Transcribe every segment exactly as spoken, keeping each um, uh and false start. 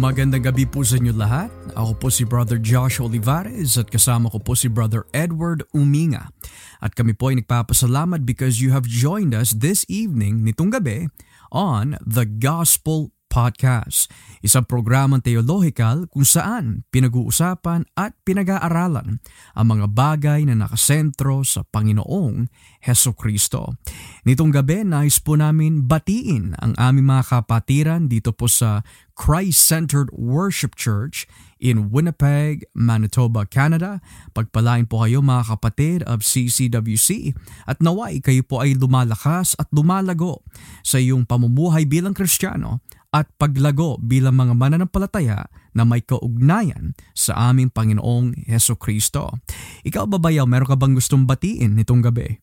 Magandang gabi po sa inyo lahat. Ako po si Brother Joshua Olivares at kasama ko po si Brother Edward Uminga. At kami po ay nagpapasalamat because you have joined us this evening nitong gabi on The Gospel Podcast. Isang programang theological kung saan pinag-uusapan at pinag-aaralan ang mga bagay na nakasentro sa Panginoong Jesucristo. Nitong gabi, nais po namin batiin ang aming mga kapatiran dito po sa Christ-Centered Worship Church in Winnipeg, Manitoba, Canada. Pagpalain po kayo mga kapatid of C C W C at naway kayo po ay lumalakas at lumalago sa iyong pamumuhay bilang Kristiyano at paglago bilang mga mananampalataya na may kaugnayan sa aming Panginoong Jesucristo. Ikaw babayaw, meron ka bang gustong batiin nitong gabi?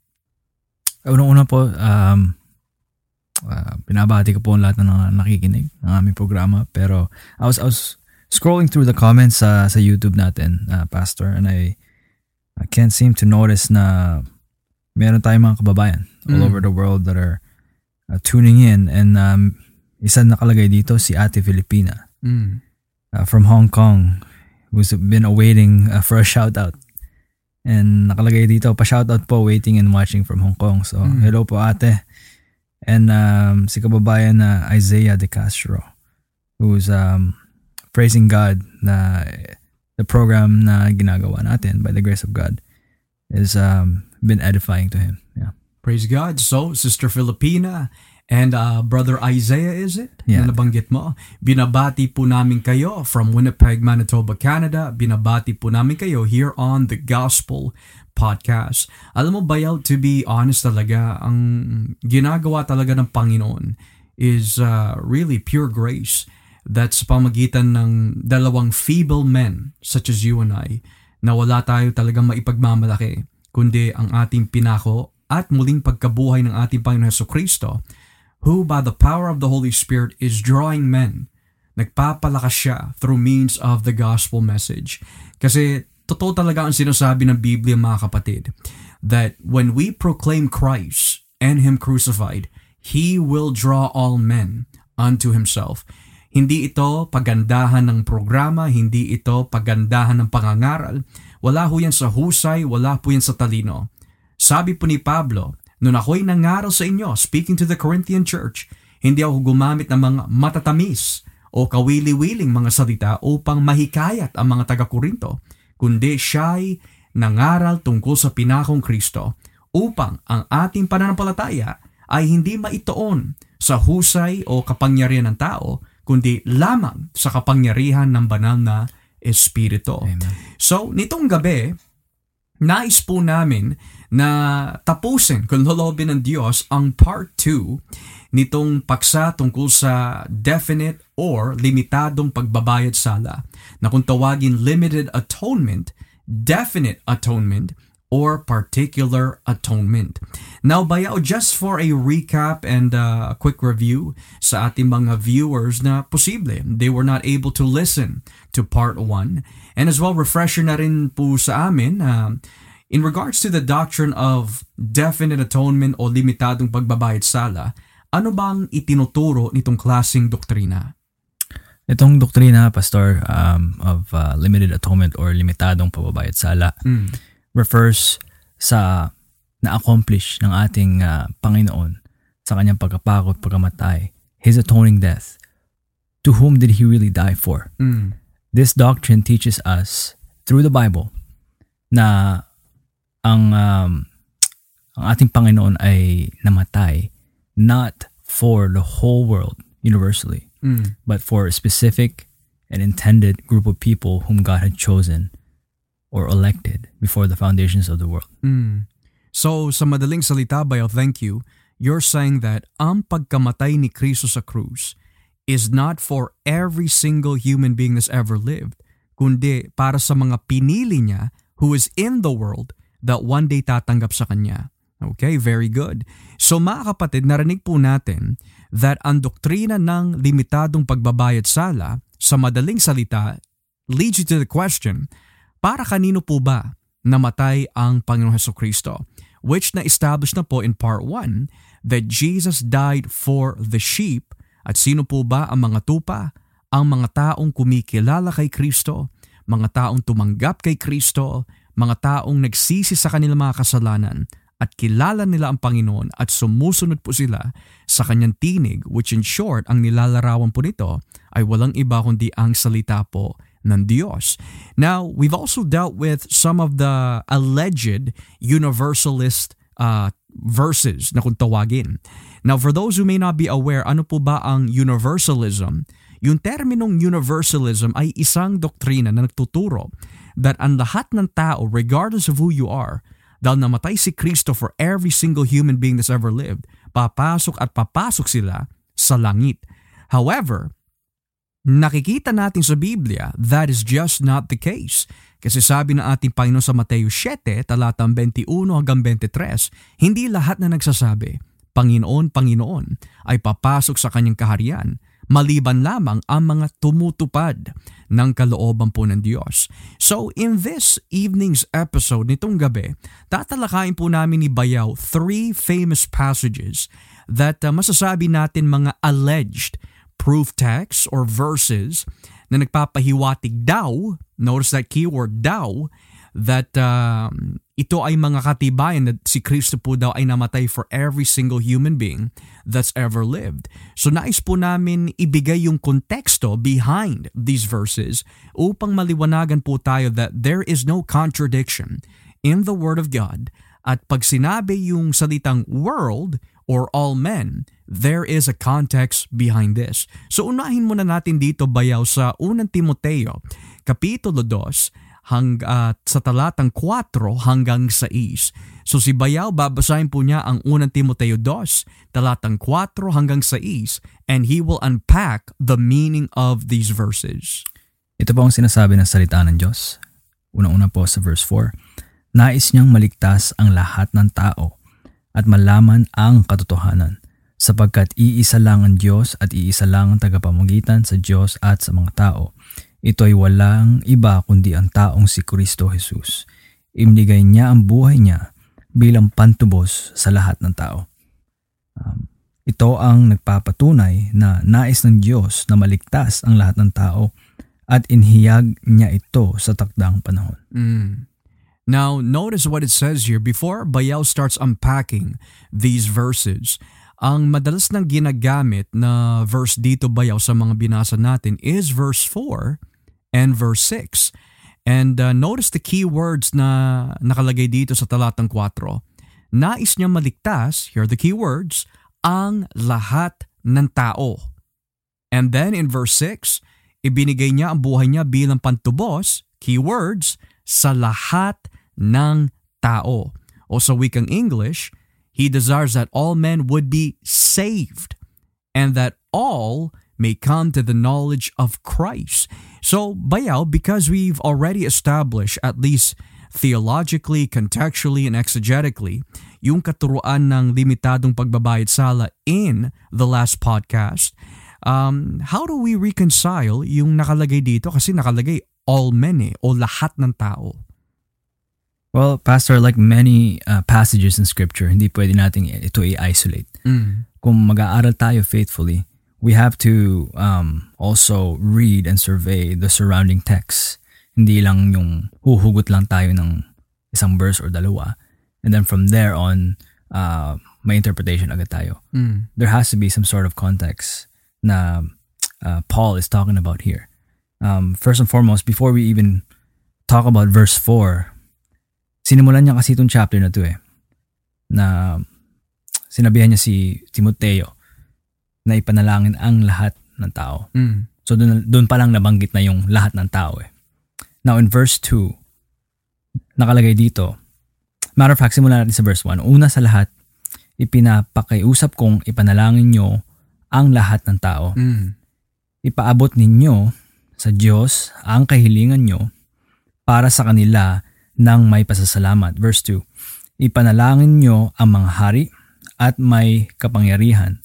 Unang-una po, um... Uh, pinabati ko po ang lahat na nakikinig ng aming programa, pero I was, I was scrolling through the comments uh, sa YouTube natin, uh, Pastor, and I, I can't seem to notice na meron tayong mga kababayan mm. all over the world that are uh, tuning in, and um, isa nakalagay dito si Ate Filipina mm. uh, from Hong Kong, who's been awaiting uh, for a shout out, and nakalagay dito pa shout out po, waiting and watching from Hong Kong. So mm. hello po ate. And um, si kababayan na uh, Isaiah De Castro, who's um, praising God na the program na ginagawa natin by the grace of God has um, been edifying to him. Yeah. Praise God. So, Sister Filipina and uh, Brother Isaiah, is it? Yeah. Na nabanggit mo. Binabati po namin kayo from Winnipeg, Manitoba, Canada. Binabati po namin kayo here on The Gospel Podcast. Alam mo ba, Yael, to be honest talaga, ang ginagawa talaga ng Panginoon is uh, really pure grace. That's pamagitan ng dalawang feeble men such as you and I na wala tayo talagang maipagmamalaki kundi ang ating pinako at muling pagkabuhay ng ating Panginoon Jesucristo, who by the power of the Holy Spirit is drawing men. Nagpapalakas siya through means of the gospel message. Kasi totoo talaga ang sinasabi ng Biblia, mga kapatid, that when we proclaim Christ and Him crucified, He will draw all men unto Himself. Hindi ito pagandahan ng programa, hindi ito pagandahan ng pangangaral. Wala ho yan sa husay, wala po yan sa talino. Sabi po ni Pablo, "Noon ako'y nangaral sa inyo," speaking to the Corinthian church, "hindi ako gumamit ng mga matatamis o kawili-wiling mga salita upang mahikayat ang mga taga-Kurinto, kundi siya'y nangaral tungkol sa pinakong Kristo upang ang ating pananampalataya ay hindi maitoon sa husay o kapangyarihan ng tao, kundi lamang sa kapangyarihan ng banal na Espiritu." Amen. So, nitong gabi, nais po namin na tapusin kung lolobin ng Diyos ang part two nitong paksa tungkol sa definite or limitadong pagbabayad sala, na kung tawagin limited atonement, definite atonement, or particular atonement. Now, bayaw, just for a recap and a uh, quick review sa ating mga viewers na posible they were not able to listen to part one, and as well, refresher na rin po sa amin uh, in regards to the doctrine of definite atonement o limitadong pagbabayad sala, ano bang itinuturo nitong klaseng doktrina? Itong doktrina, Pastor, um, of uh, limited atonement or limitadong pagbabayad sala, mm. refers sa na-accomplish ng ating uh, Panginoon sa kanyang pagkapako at pagkamatay, His atoning death. To whom did He really die for? Mm. This doctrine teaches us through the Bible na ang um, ang ating Panginoon ay namatay not for the whole world universally, mm. but for a specific and intended group of people whom God had chosen or elected before the foundations of the world. Mm. So, sa madaling salita, bayo, thank you, you're saying that ang pagkamatay ni Kristo sa krus is not for every single human being that's ever lived, kundi para sa mga pinili niya who is in the world that one day tatanggap sa kanya. Okay, very good. So mga kapatid, narinig po natin that ang doktrina ng limitadong pagbabayad sala, sa madaling salita, leads you to the question, para kanino po ba namatay ang Panginoong Jesucristo? Which na-establish na po in part one that Jesus died for the sheep, at sino po ba ang mga tupa? ang mga taong kumikilala kay Kristo, mga taong tumanggap kay Kristo, mga taong nagsisi sa kanilang mga kasalanan at kilala nila ang Panginoon at sumusunod po sila sa kanyang tinig, which in short, ang nilalarawan po nito ay walang iba kundi ang salita po ng Diyos. Now, we've also dealt with some of the alleged universalist uh, verses na kung tawagin. Now, for those who may not be aware, ano po ba ang universalism? Yung terminong universalism ay isang doktrina na nagtuturo that ang lahat ng tao, regardless of who you are, dahil namatay si Kristo for every single human being that's ever lived, papasok at papasok sila sa langit. However, nakikita natin sa Biblia, that is just not the case. Kasi sabi ng ating Panginoon sa Mateo seven, talatang twenty-one hanggang twenty-three, hindi lahat na nagsasabi, Panginoon, Panginoon, ay papasok sa kanyang kaharian, maliban lamang ang mga tumutupad ng kalooban po ng Diyos. So, in this evening's episode, nitong gabi, tatalakayin po namin ni Bayaw three famous passages that uh, masasabi natin mga alleged proof texts or verses na nagpapahiwatig daw, notice that keyword daw, that uh, ito ay mga katibayan that si Kristo po daw ay namatay for every single human being that's ever lived. So nais po namin ibigay yung konteksto behind these verses upang maliwanagan po tayo that there is no contradiction in the Word of God, at pag sinabi yung salitang world or all men, there is a context behind this. So unahin muna natin dito, Bayaw, sa First Timoteo, Kapitulo two, hang, uh, sa talatang four hanggang six. So si Bayaw, babasahin po niya ang First Timoteo two, talatang four hanggang six, and he will unpack the meaning of these verses. Ito po ang sinasabi ng salita ng Diyos. Una-una po sa verse four, nais niyang maligtas ang lahat ng tao at malaman ang katotohanan, sapagkat iisa lang ang Diyos at iisa lang ang tagapamagitan sa Diyos at sa mga tao. Ito ay walang iba kundi ang taong si Kristo Jesus. Ibinigay niya ang buhay niya bilang pantubos sa lahat ng tao. Um, ito ang nagpapatunay na nais ng Diyos na maligtas ang lahat ng tao at inihayag niya ito sa takdang panahon. Mm. Now, notice what it says here before Bayaw starts unpacking these verses. Ang madalas nang ginagamit na verse dito, Bayaw, sa mga binasa natin is verse four and verse six. And uh, notice the key words na nakalagay dito sa talatang four. Nais niyang maligtas, here are the key words, ang lahat ng tao. And then in verse six, ibinigay niya ang buhay niya bilang pantubos, key words, sa lahat ng tao. O sa wikang English, He desires that all men would be saved and that all may come to the knowledge of Christ. So, Bayaw, because we've already established, at least theologically, contextually, and exegetically, yung katuruan ng limitadong pagbabayad sala in the last podcast, um, how do we reconcile yung nakalagay dito? Kasi nakalagay all men eh, o lahat ng tao. Well, Pastor, like many uh, passages in Scripture, hindi pwede natin ito i-isolate. Mm. Kung mag-aaral tayo faithfully, we have to um, also read and survey the surrounding texts. Hindi lang yung huhugot lang tayo ng isang verse or dalawa. And then from there on, uh, may interpretation agad tayo. Mm. There has to be some sort of context na uh, Paul is talking about here. Um, first and foremost, before we even talk about verse four, sinimulan niya kasi itong chapter na ito eh, na sinabihan niya si Timoteo na ipanalangin ang lahat ng tao. Mm. So doon, doon palang nabanggit na yung lahat ng tao eh. Now in verse two, nakalagay dito, matter of fact, simulan natin sa verse one. Una sa lahat, ipinapakiusap kong ipanalangin nyo ang lahat ng tao. Mm. Ipaabot ninyo sa Diyos ang kahilingan nyo para sa kanila nang may pasasalamat. Verse two, ipanalangin nyo ang mga hari at may kapangyarihan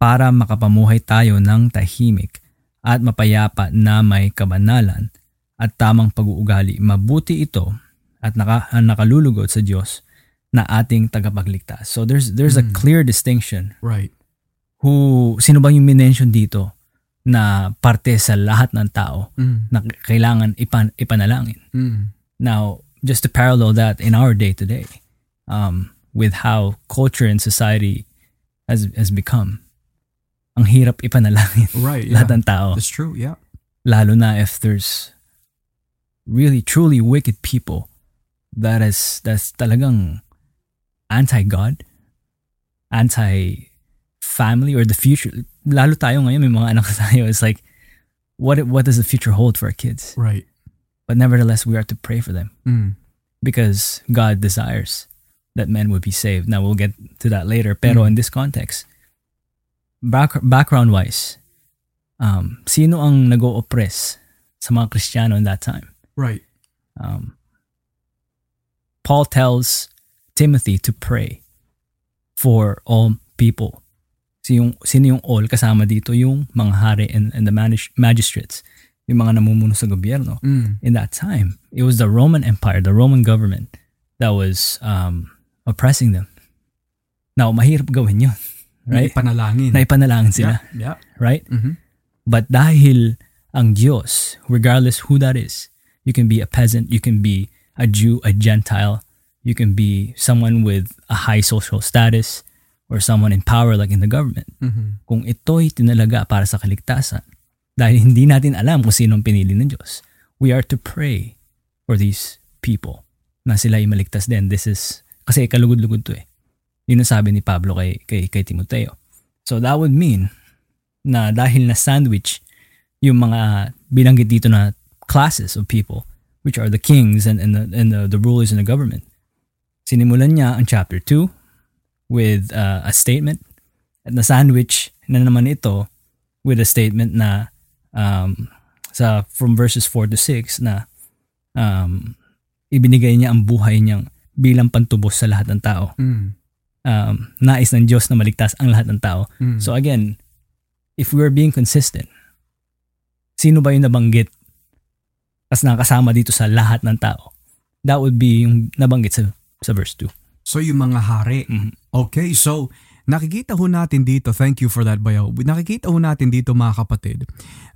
para makapamuhay tayo ng tahimik at mapayapa na may kabanalan at tamang pag-uugali. Mabuti ito at naka, nakalulugod sa Diyos na ating tagapagligtas. So there's there's mm. a clear distinction. Right. Who, sino ba yung minention dito na parte sa lahat ng tao mm. na kailangan ipan- ipanalangin. Mm. Now, just to parallel that in our day-to-day, um, with how culture and society has has become, ang hirap ipanalangin right, yeah. lahat ng tao. That's true, yeah. Lalo na if there's really, truly wicked people that is that's talagang anti-God, anti-family or the future. Lalo tayo ngayon, may mga anak tayo. It's like, what what does the future hold for our kids? Right. But nevertheless, we are to pray for them mm. because God desires that men would be saved. Now, we'll get to that later. Pero mm. in this context, back, background-wise, um, sino ang nag-o-oppress sa mga Kristiyano in that time? Right. Um, Paul tells Timothy to pray for all people. Sino yung, sino yung all kasama dito? Yung mga hari and, and the manage, magistrates, yung mga namumuno sa gobyerno. Mm. In that time, it was the Roman Empire, the Roman government that was um, oppressing them. Now, mahirap gawin yun. Right? Naipanalangin. Naipanalangin sila. Yeah, yeah. Right? Mm-hmm. But dahil ang Diyos, regardless who that is, you can be a peasant, you can be a Jew, a Gentile, you can be someone with a high social status, or someone in power like in the government. Mm-hmm. Kung ito'y tinalaga para sa kaligtasan, dahil hindi natin alam kung sinong pinili ng Diyos, we are to pray for these people na sila'y maligtas din. This is, kasi kalugod-lugod to eh. Yun ang sabi ni Pablo kay, kay, kay Timoteo. So that would mean na dahil na sandwich yung mga binanggit dito na classes of people, which are the kings and, and, the, and the, the rulers in the government, sinimulan niya ang chapter two, with uh, a statement at na-sandwich na naman ito with a statement na um, sa from verses four to six na um, ibinigay niya ang buhay niyang bilang pantubos sa lahat ng tao. Mm. Um, nais ng Diyos na maligtas ang lahat ng tao. Mm. So again, if we are being consistent, sino ba yung nabanggit as nakasama dito sa lahat ng tao? That would be yung nabanggit sa, sa verse two. So yung mga hari. Okay, so nakikita ho natin dito, thank you for that Bayaw, nakikita ho natin dito mga kapatid,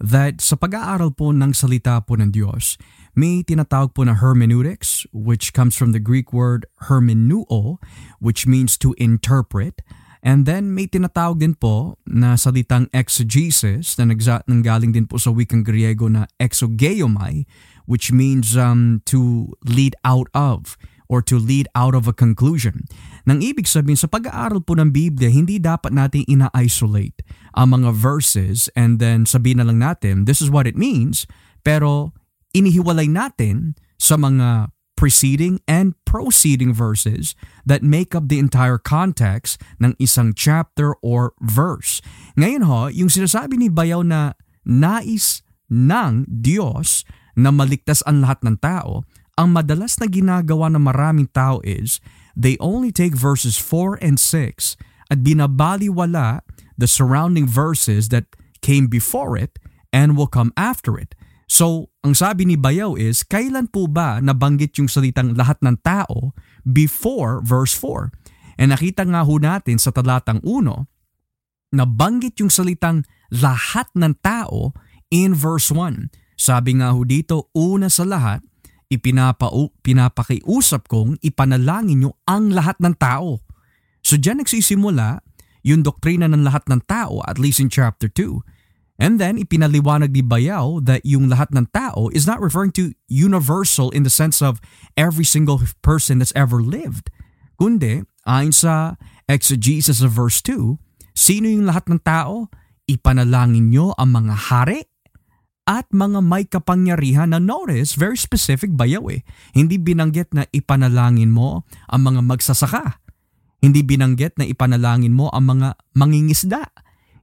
that sa pag-aaral po ng salita po ng Diyos, may tinatawag po na hermeneutics, which comes from the Greek word hermeneuo, which means to interpret. And then may tinatawag din po na salitang exegesis, na nanggaling din po sa wikang Griego na exogeomai, which means um, to lead out of, or to lead out of a conclusion. Nang ibig sabihin, sa pag-aaral po ng Biblia, hindi dapat natin ina-isolate ang mga verses and then sabihin na lang natin, this is what it means, pero inihiwalay natin sa mga preceding and proceeding verses that make up the entire context ng isang chapter or verse. Ngayon ho, yung sinasabi ni Bayaw na nais ng Diyos na maligtas ang lahat ng tao, ang madalas na ginagawa ng maraming tao is they only take verses four and six at binabaliwala the surrounding verses that came before it and will come after it. So, ang sabi ni Bayaw is, kailan po ba nabanggit yung salitang lahat ng tao before verse four? And nakita nga ho natin sa talatang one, nabanggit yung salitang lahat ng tao in verse one. Sabi nga ho dito, una sa lahat, Ipinapa, pinapakiusap kong ipanalangin nyo ang lahat ng tao. So diyan nagsisimula yung doktrina ng lahat ng tao, at least in chapter two. And then ipinaliwanag ni Bayaw that yung lahat ng tao is not referring to universal in the sense of every single person that's ever lived. Kundi, ayon sa exegesis of verse two, sino yung lahat ng tao? Ipanalangin nyo ang mga hari at mga may kapangyarihan na, notice, very specific Bayaw eh. Hindi binanggit na ipanalangin mo ang mga magsasaka. Hindi binanggit na ipanalangin mo ang mga mangingisda.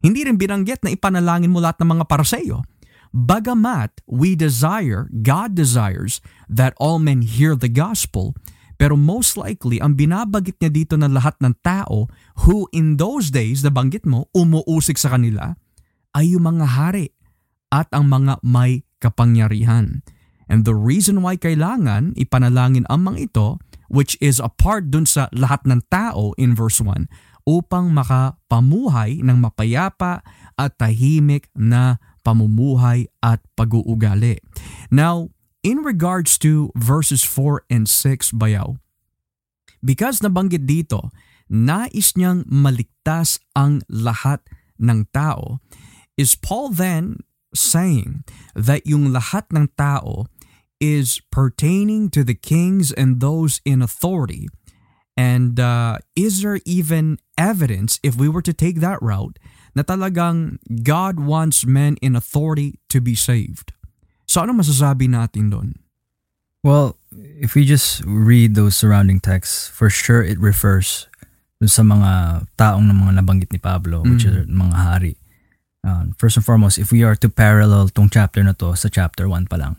Hindi rin binanggit na ipanalangin mo lahat ng mga pariseo. Bagamat we desire, God desires that all men hear the gospel, pero most likely ang binabanggit niya dito na lahat ng tao who in those days, nabanggit mo, umuusik sa kanila, ay yung mga hari at ang mga may kapangyarihan. And the reason why kailangan ipanalangin ang mga ito, which is apart dun sa lahat ng tao in verse one, upang makapamuhay ng mapayapa at tahimik na pamumuhay at pag-uugali. Now, in regards to verses four and six, bayaw, because nabanggit dito, nais niyang maligtas ang lahat ng tao, is Paul then saying that yung lahat ng tao is pertaining to the kings and those in authority? And uh, is there even evidence, if we were to take that route, na talagang God wants men in authority to be saved? So ano masasabi natin doon? Well, if we just read those surrounding texts, for sure it refers sa mga taong na mga nabanggit ni Pablo, mm-hmm. which are mga hari. Um, first and foremost, if we are to parallel tong chapter na to sa chapter one pa lang,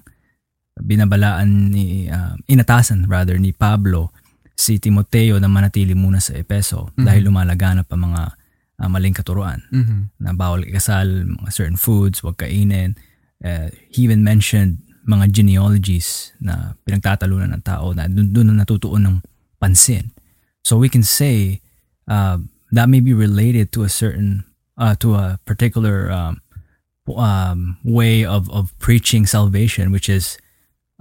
binabalaan ni, uh, inatasan rather ni Pablo si Timoteo na manatili muna sa Efeso mm-hmm. dahil lumalaganap ang mga uh, maling katuruan mm-hmm. na bawal ikasal, mga certain foods, huwag kainin. Uh, he even mentioned mga genealogies na pinagtatalunan ng tao na doon na natutuon ng pansin. So we can say uh, that may be related to a certain, uh, to a particular um, um, way of, of preaching salvation, which is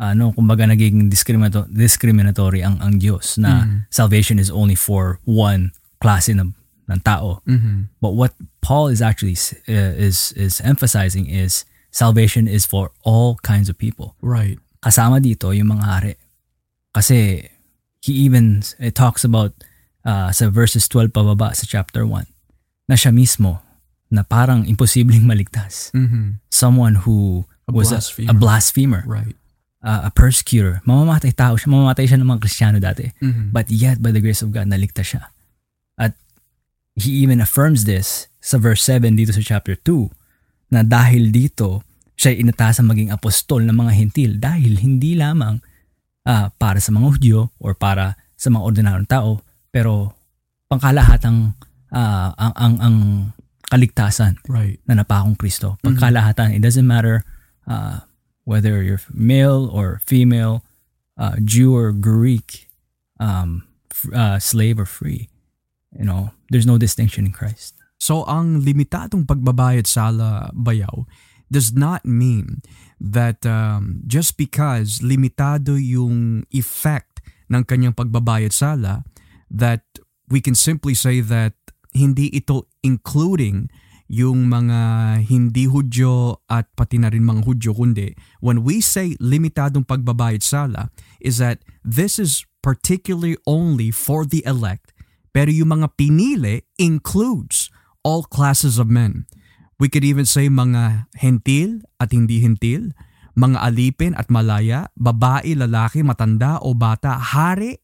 ano, kumbaga nagiging discriminato- discriminatory ang, ang Diyos na mm-hmm. salvation is only for one klase ng, ng tao. Mm-hmm. But what Paul is actually uh, is is emphasizing is salvation is for all kinds of people. Right. Kasama dito yung mga hari. Kasi he even it talks about uh, sa verses twelve pababa sa chapter one na siya mismo na parang imposibleng maligtas. Mm-hmm. Someone who a was blasphemer. A, a blasphemer. Right. Uh, a persecutor. Mamamatay tao siya. Mamamatay siya ng mga Kristiyano dati. Mm-hmm. But yet, by the grace of God, naligtas siya. At he even affirms this sa verse seven dito sa chapter two na dahil dito, siya inatasan maging apostol ng mga Hentil dahil hindi lamang uh, para sa mga Hudyo or para sa mga ordinaryong tao, pero pangkalahatang uh, ang, ang, ang kaligtasan right. na napakong Kristo. Pangkalahatan. Mm-hmm. It doesn't matter uh, whether you're male or female, uh, Jew or Greek, um, uh, slave or free, you know, there's no distinction in Christ. So ang limitadong pagbabayad sala bayaw does not mean that um, just because limitado yung effect ng kanyang pagbabayad sala that we can simply say that hindi ito including yung mga hindi Hudyo at pati na rin mga Hudyo, kundi when we say limitadong pagbabayad sala is that this is particularly only for the elect, pero yung mga pinili includes all classes of men. We could even say mga hentil at hindi hentil, mga alipin at malaya, babae, lalaki, matanda o bata, hari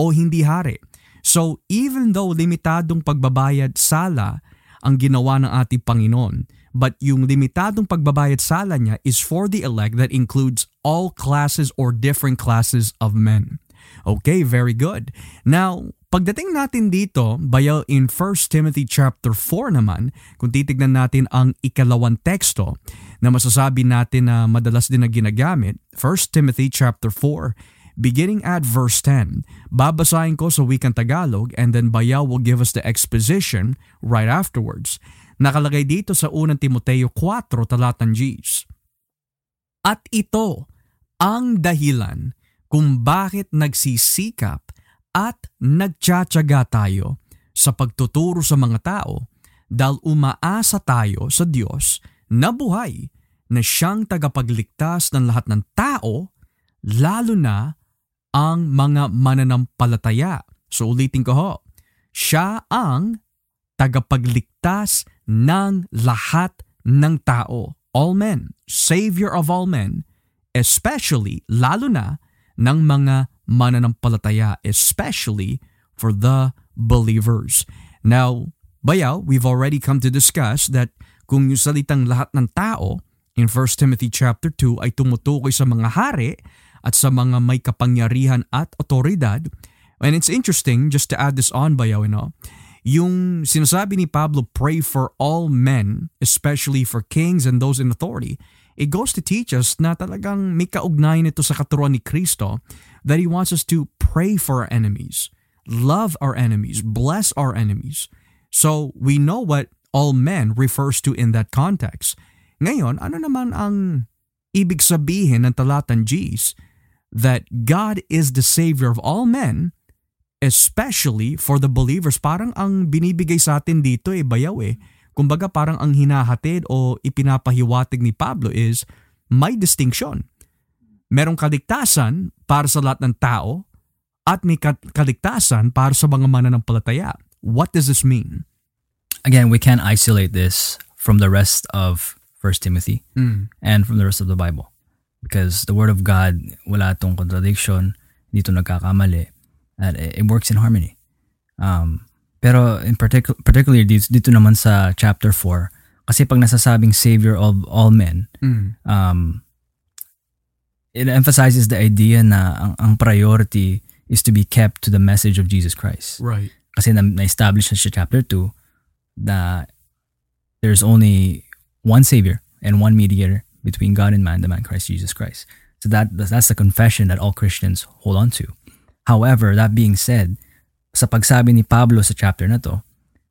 o hindi hari. So even though limitadong pagbabayad sala ang ginawa ng ating Panginoon, but yung limitadong pagbabayad sala niya is for the elect that includes all classes or different classes of men. Okay, very good. Now, pagdating natin dito, bayaw in First Timothy chapter four naman, kung titignan natin ang ikalawang teksto na masasabi natin na madalas din na ginagamit, First Timothy chapter four, beginning at verse ten, babasahin ko sa wikang Tagalog and then Bayaw will give us the exposition right afterwards. Nakalagay dito sa unang Timoteo four, talatang Gs. At ito ang dahilan kung bakit nagsisikap at nagtsatsaga tayo sa pagtuturo sa mga tao dahil umaasa tayo sa Diyos na buhay na siyang tagapagligtas ng lahat ng tao, lalo na ang mga mananampalataya. So ulitin ko ho, siya ang tagapagligtas ng lahat ng tao, all men, savior of all men, especially, lalo na, ng mga mananampalataya, especially for the believers. Now, bayaw, we've already come to discuss that kung yung salitang lahat ng tao in First Timothy chapter two ay tumutukoy sa mga hari at sa mga may kapangyarihan at otoridad. And it's interesting, just to add this on, Bayaw, you know, yung sinasabi ni Pablo, pray for all men, especially for kings and those in authority, it goes to teach us na talagang may kaugnayan ito sa katuruan ni Kristo, that He wants us to pray for our enemies, love our enemies, bless our enemies. So we know what all men refers to in that context. Ngayon, ano naman ang ibig sabihin ng talatang G's? That God is the Savior of all men, especially for the believers. Parang ang binibigay sa atin dito eh, bayaw eh. Kumbaga parang ang hinahatid o ipinapahiwatig ni Pablo is may distinction. Merong kaligtasan para sa lahat ng tao at may kaligtasan para sa mga mananampalataya. What does this mean? Again, we can't isolate this from the rest of First Timothy mm. and from the rest of the Bible. Because the Word of God, wala itong contradiction, hindi ito nagkakamali, and it works in harmony. Um, pero in particu- particularly dito, dito naman sa chapter four, kasi pag nasasabing Savior of all men, mm. um, it emphasizes the idea na ang, ang priority is to be kept to the message of Jesus Christ. Right. Kasi na, na-establish na siya chapter two na there's only one Savior and one mediator between God and man, the man Christ Jesus Christ. So that that's the confession that all Christians hold on to. However, that being said, sa pagsabi ni Pablo sa chapter na to,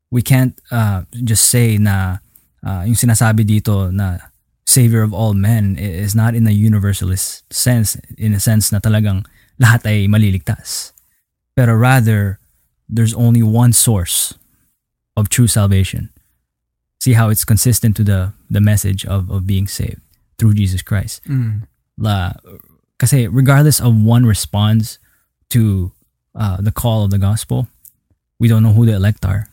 we can't uh, just say na uh, yung sinasabi dito na Savior of all men is not in a universalist sense, in a sense na talagang lahat ay maliligtas. Pero rather, there's only one source of true salvation. See how it's consistent to the the message of of being saved through Jesus Christ. Mm. La, kasi regardless of one responds to uh, the call of the gospel, we don't know who the elect are.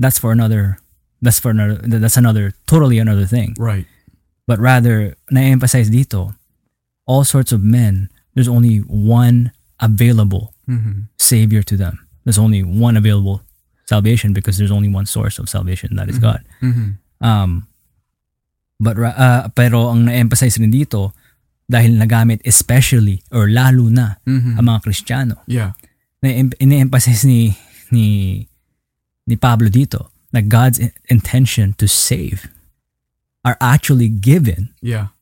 That's for another. That's for another. That's another. Totally another thing. Right. But rather, na-emphasize dito, all sorts of men. There's only one available mm-hmm. savior to them. There's only one available salvation because there's only one source of salvation. That is mm-hmm. God. Mm-hmm. Um. But uh, pero ang na-emphasize rin dito dahil nagamit especially or lalo na mm-hmm. ang mga Kristiyano. Yeah. Na ine-emphasize ni ni ni Pablo dito na God's intention to save are actually given yeah.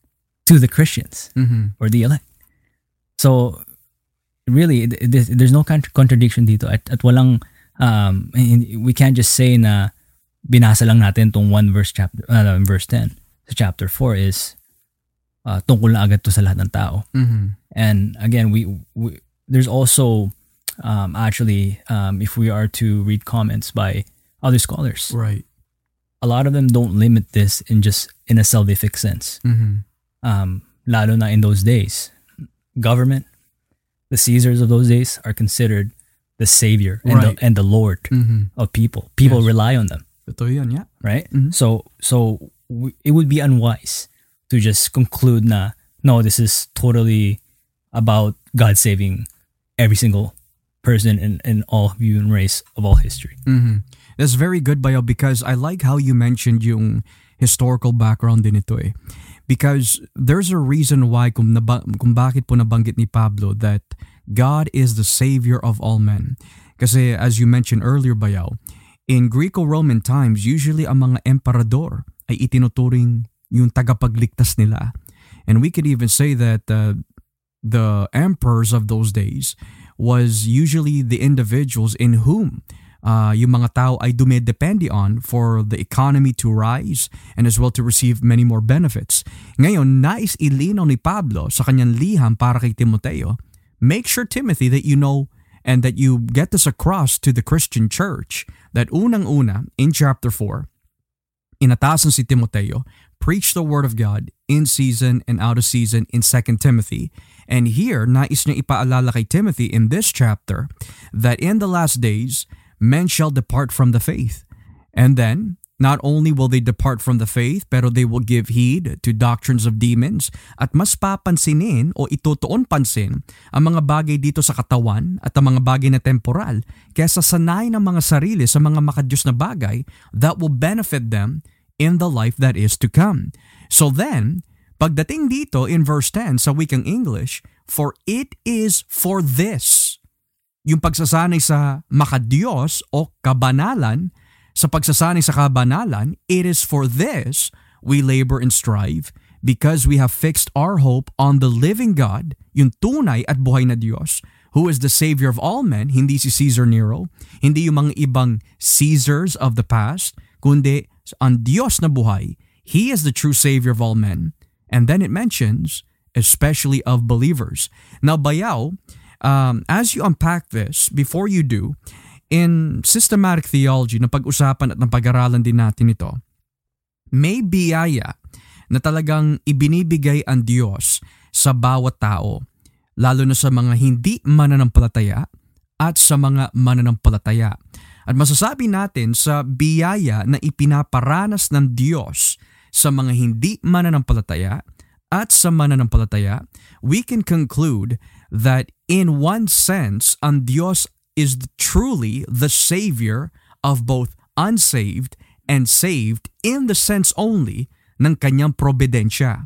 to the Christians mm-hmm. or the elect. So really there's no contradiction dito at, at walang um we can't just say na binasa lang natin tong one verse chapter uh, verse ten. So chapter four is uh, tungkol na agad to sa lahat ng tao. Mm-hmm. And again, we, we there's also um, actually um, if we are to read comments by other scholars, right? A lot of them don't limit this in just in a salvific sense. Mm-hmm. Um, lalo na in those days, government, the Caesars of those days are considered the savior and right. the, and the Lord mm-hmm. of people. People yes. rely on them. Ito yun, yeah. Right. Mm-hmm. So so. It would be unwise to just conclude na no, this is totally about God saving every single person in, in all human race of all history. Mm-hmm. That's very good, Bayo, because I like how you mentioned yung historical background din ito eh. Because there's a reason why kung, naba- kung bakit po nabanggit ni Pablo that God is the Savior of all men. Kasi as you mentioned earlier, Bayo, in Greco-Roman times, usually ang mga emperador ay itinuturing yung tagapagligtas nila. And we could even say that uh, the emperors of those days was usually the individuals in whom uh, yung mga tao ay dumidepende on for the economy to rise and as well to receive many more benefits. Ngayon, nais ilinaw ni Pablo sa kanyang liham para kay Timoteo, make sure, Timothy, that you know and that you get this across to the Christian church that unang-una in chapter four, inatasan si Timoteo, preach the word of God in season and out of season in Second Timothy. And here, nais niya ipaalala kay Timothy in this chapter that in the last days, men shall depart from the faith. And then, not only will they depart from the faith, pero they will give heed to doctrines of demons at mas papansinin o itutuon pansin ang mga bagay dito sa katawan at ang mga bagay na temporal kesa sanay ng mga sarili sa mga makadyos na bagay that will benefit them in the life that is to come. So then, pagdating dito in verse ten sa wikang English, for it is for this, yung pagsasanay sa makadyos o kabanalan, sa pagsasanay sa kabanalan, it is for this we labor and strive because we have fixed our hope on the living God, yung tunay at buhay na Diyos, who is the Savior of all men, hindi si Caesar Nero, hindi yung mga ibang Caesars of the past, kundi ang Diyos na buhay, He is the true Savior of all men. And then it mentions, especially of believers. Now, Bayaw, um, as you unpack this, before you do, in systematic theology, na pag-usapan at napag-aralan din natin ito, may biyaya na talagang ibinibigay ang Diyos sa bawat tao, lalo na sa mga hindi mananampalataya at sa mga mananampalataya. At masasabi natin sa biyaya na ipinaparanas ng Diyos sa mga hindi mananampalataya at sa mananampalataya, we can conclude that in one sense, ang Diyos is truly the Savior of both unsaved and saved in the sense only ng kanyang probidensya.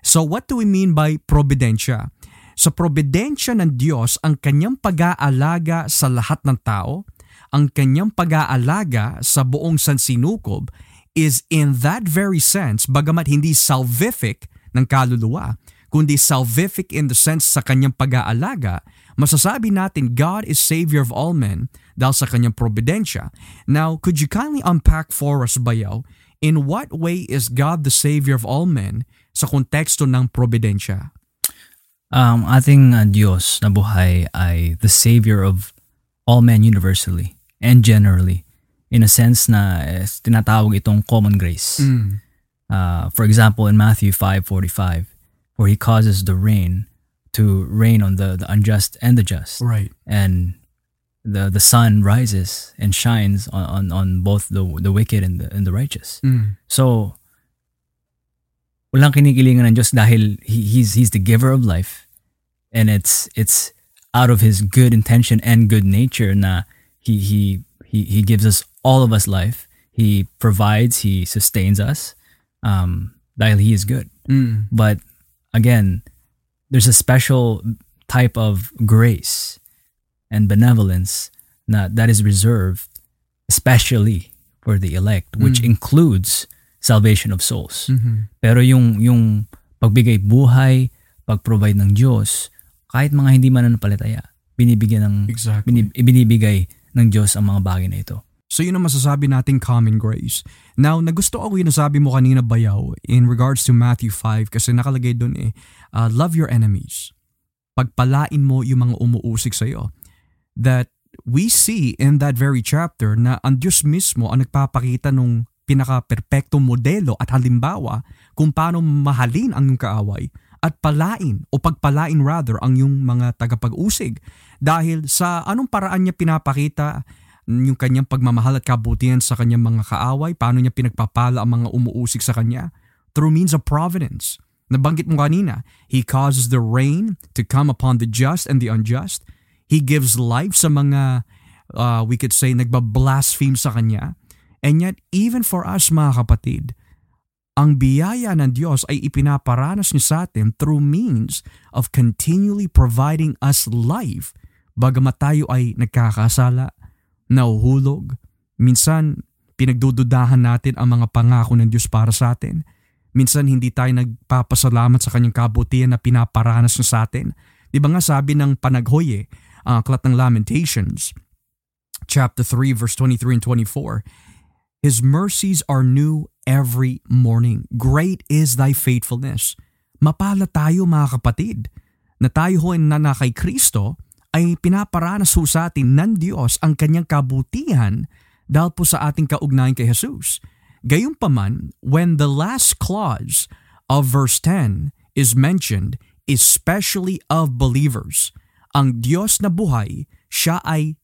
So what do we mean by probidensya? Sa probidensya ng Diyos, ang kanyang pag-aalaga sa lahat ng tao, ang kanyang pag-aalaga sa buong sansinukob is in that very sense, bagamat hindi salvific ng kaluluwa, kundi salvific in the sense sa kanyang pag-aalaga, masasabi natin God is Savior of all men dahil sa kanyang probidensya. Now, could you kindly unpack for us, Bayaw, in what way is God the Savior of all men sa konteksto ng probidensya? Um, ating uh, Diyos na buhay ay the Savior of all men universally and generally. In a sense na eh, tinatawag itong common grace. Mm. Uh, for example, in Matthew five forty-five, where he causes the rain to rain on the, the unjust and the just. Right. And the the sun rises and shines on, on, on both the the wicked and the and the righteous. Mm. So, walang kinikilingan ng Diyos dahil he, he's he's the giver of life, and it's it's out of his good intention and good nature na he he he he gives us all of us life. He provides, he sustains us, um, dahil he is good. Mm. But again, there's a special type of grace and benevolence na, that is reserved especially for the elect, which mm. includes salvation of souls. Mm-hmm. Pero yung yung pagbigay buhay, pag-provide ng Diyos, kahit mga hindi mananampalataya, binibigyan ng exactly. binib, binibigay ng Diyos ang mga bagay na ito. So yun ang masasabi nating common grace. Now, nagusto ako yung nasabi mo kanina, Bayaw, in regards to Matthew five, kasi nakalagay dun eh, uh, love your enemies. Pagpalain mo yung mga umuusik sa'yo. That we see in that very chapter na ang Diyos mismo ang nagpapakita nung pinaka-perpekto modelo at halimbawa kung paano mahalin ang iyong kaaway at palain o pagpalain rather ang iyong mga tagapag-usig. Dahil sa anong paraan niya pinapakita yung kanyang pagmamahal at kabutihan sa kanyang mga kaaway, paano niya pinagpapala ang mga umuusig sa kanya? Through means of providence. Nabanggit mo kanina, He causes the rain to come upon the just and the unjust. He gives life sa mga, uh, we could say, nagbablaspheme sa kanya. And yet, even for us mga kapatid, ang biyaya ng Diyos ay ipinaparanas niya sa atin through means of continually providing us life bagamat tayo ay nagkakasala, nauhulog. Minsan, pinagdududahan natin ang mga pangako ng Diyos para sa atin. Minsan, hindi tayo nagpapasalamat sa kanyang kabutihan na pinaparanas niya sa atin. Di ba nga sabi ng panaghoy eh, ang aklat ng Lamentations, chapter three, verse twenty-three and twenty-four, His mercies are new every morning. Great is thy faithfulness. Mapala tayo mga kapatid, na tayo ho na na kay Kristo, ay pinaparanas po sa atin ng Diyos ang kanyang kabutihan dahil po sa ating kaugnayan kay Jesus. Gayunpaman, when the last clause of verse ten is mentioned, especially of believers, ang Diyos na buhay, siya ay,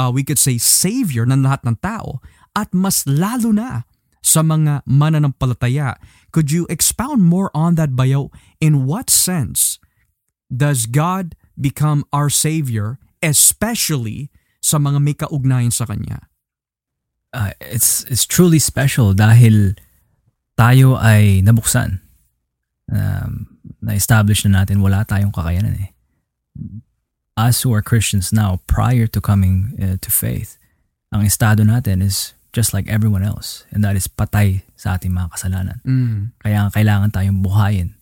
uh, we could say, Savior ng lahat ng tao at mas lalo na sa mga mananampalataya. Could you expound more on that, Bayo? In what sense does God become our Savior, especially sa mga may kaugnayan sa Kanya? Uh, it's, it's truly special dahil tayo ay nabuksan. Um, na-establish na natin, wala tayong kakayanan eh. Us who are Christians now, prior to coming uh, to faith, ang estado natin is just like everyone else. And that is patay sa ating mga kasalanan. Mm. Kaya kailangan tayong buhayin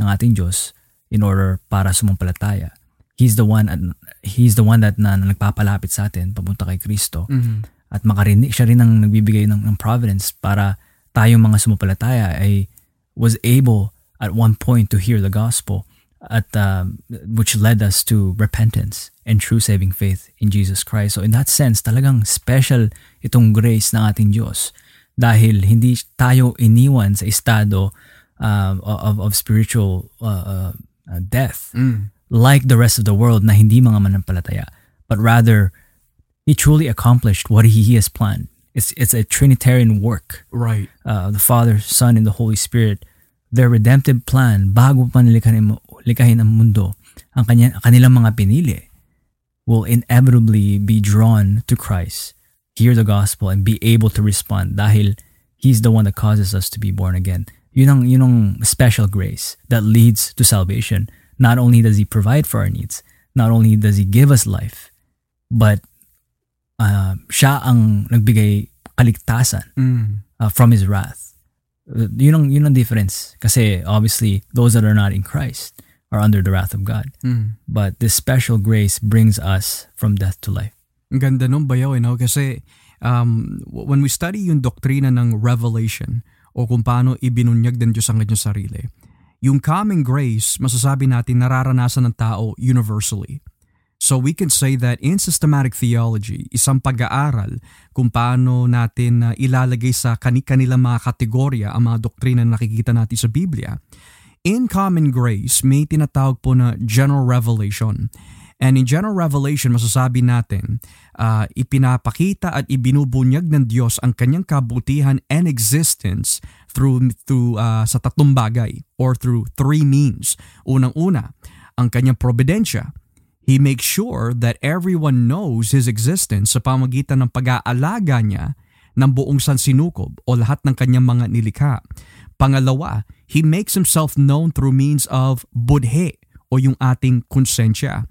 ng ating Diyos in order para sumampalataya. He's the one at he's the one that na, na nagpapalapit sa atin papunta kay Kristo. Mm-hmm. At makarinig siya rin ang nagbibigay ng, ng providence para tayong mga sumumpalataya ay was able at one point to hear the gospel, at uh, which led us to repentance and true saving faith in Jesus Christ. So in that sense, talagang special itong grace ng ating Diyos dahil hindi tayo iniwan sa estado uh, of, of spiritual uh, uh, death mm. like the rest of the world na hindi mga manampalataya, but rather He truly accomplished what He, he has planned. It's it's a Trinitarian work, right? Uh, the Father, Son, and the Holy Spirit. Their redemptive plan, bago pa nilikhain likahin ang mundo, ang kanya, kanilang mga pinili will inevitably be drawn to Christ, hear the gospel, and be able to respond dahil He's the one that causes us to be born again. Yun ang, yun ang special grace that leads to salvation. Not only does He provide for our needs, not only does He give us life, but uh, siya ang nagbigay kaligtasan mm. uh, from His wrath. Yun ang, yun ang difference. Kasi obviously, those that are not in Christ are under the wrath of God. Mm. But this special grace brings us from death to life. Ang ganda nung bayaw, you know? Kasi um, when we study yung doktrina ng revelation o kung paano ibinunyag ng Diyos ang kanyang sarili, yung common grace, masasabi natin, nararanasan ng tao universally. So we can say that in systematic theology, isang pag-aaral kung paano natin uh, ilalagay sa kanilang mga kategorya ang mga doktrina na nakikita natin sa Biblia. In common grace, may tinatawag po na general revelation. And in general revelation, masasabi natin, uh, ipinapakita at ibinubunyag ng Diyos ang kanyang kabutihan and existence through, through uh, sa tatlong bagay or through three means. Unang-una, ang kanyang providensya. He makes sure that everyone knows His existence sa pamagitan ng pag-aalaga niya ng buong sansinukob o lahat ng kanyang mga nilikha. Pangalawa, He makes Himself known through means of budhe o yung ating konsensya,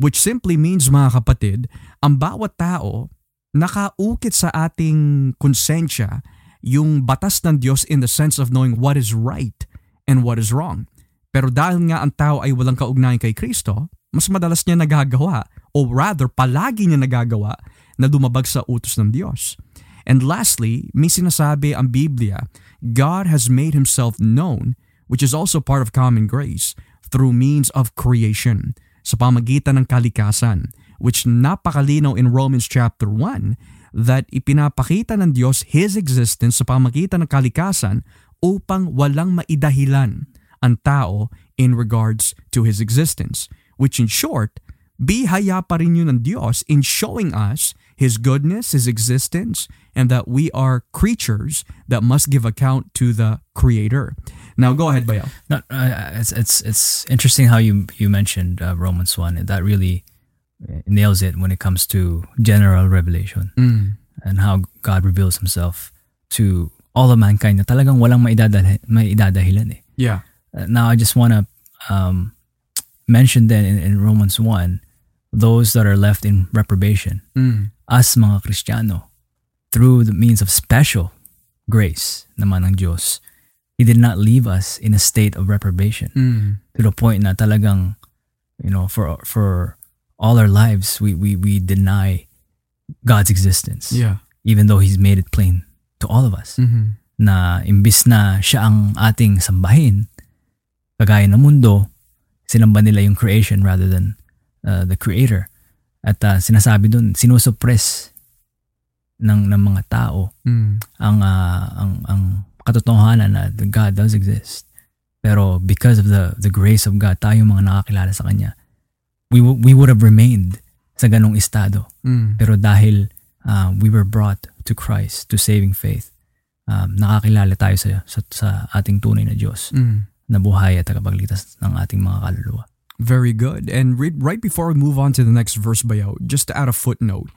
which simply means, mga kapatid, ang bawat tao nakaukit sa ating konsensya yung batas ng Diyos in the sense of knowing what is right and what is wrong. Pero dahil nga ang tao ay walang kaugnayan kay Kristo, mas madalas niya nagagawa o rather palagi niya nagagawa na dumabag sa utos ng Diyos. And lastly, may sinasabi ang Biblia, God has made Himself known, which is also part of common grace, through means of creation, sa pamagitan ng kalikasan, which napakalinaw in Romans chapter one, that ipinapakita ng Diyos His existence sa pamagitan ng kalikasan upang walang maidahilan ang tao in regards to His existence. Which in short, bihaya pa rin yun ng Diyos in showing us His goodness, His existence, and that we are creatures that must give account to the Creator. Now, go ahead, Bayo. No, uh, it's, it's it's interesting how you you mentioned uh, Romans one. That really nails it when it comes to general revelation mm. and how God reveals Himself to all of mankind na talagang walang maidadahilan, maidadahilan eh. Yeah. Uh, now, I just want to... Um, mentioned then in, in Romans one, those that are left in reprobation, mm. us mga Kristiyano, through the means of special grace naman ng Diyos, He did not leave us in a state of reprobation mm. to the point na talagang, you know, for for all our lives, we we we deny God's existence. Yeah. Even though He's made it plain to all of us mm-hmm. na imbis na siya ang ating sambahin, kagaya ng mundo, sinamba nila yung creation rather than uh, the Creator. At uh, sinasabi dun, sinusuppress ng ng mga tao mm. ang uh, ang ang katotohanan na God does exist. Pero because of the the grace of God, tayo mga nakakilala sa Kanya, we w- we would have remained sa ganong estado. Mm. Pero dahil uh, we were brought to Christ, to saving faith, um, nakakilala tayo sa, sa sa ating tunay na Diyos. Mm. na buhay at tagapagligtas ng ating mga kaluluwa. Very good. And read, right before we move on to the next verse, Bayaw, just to add a footnote,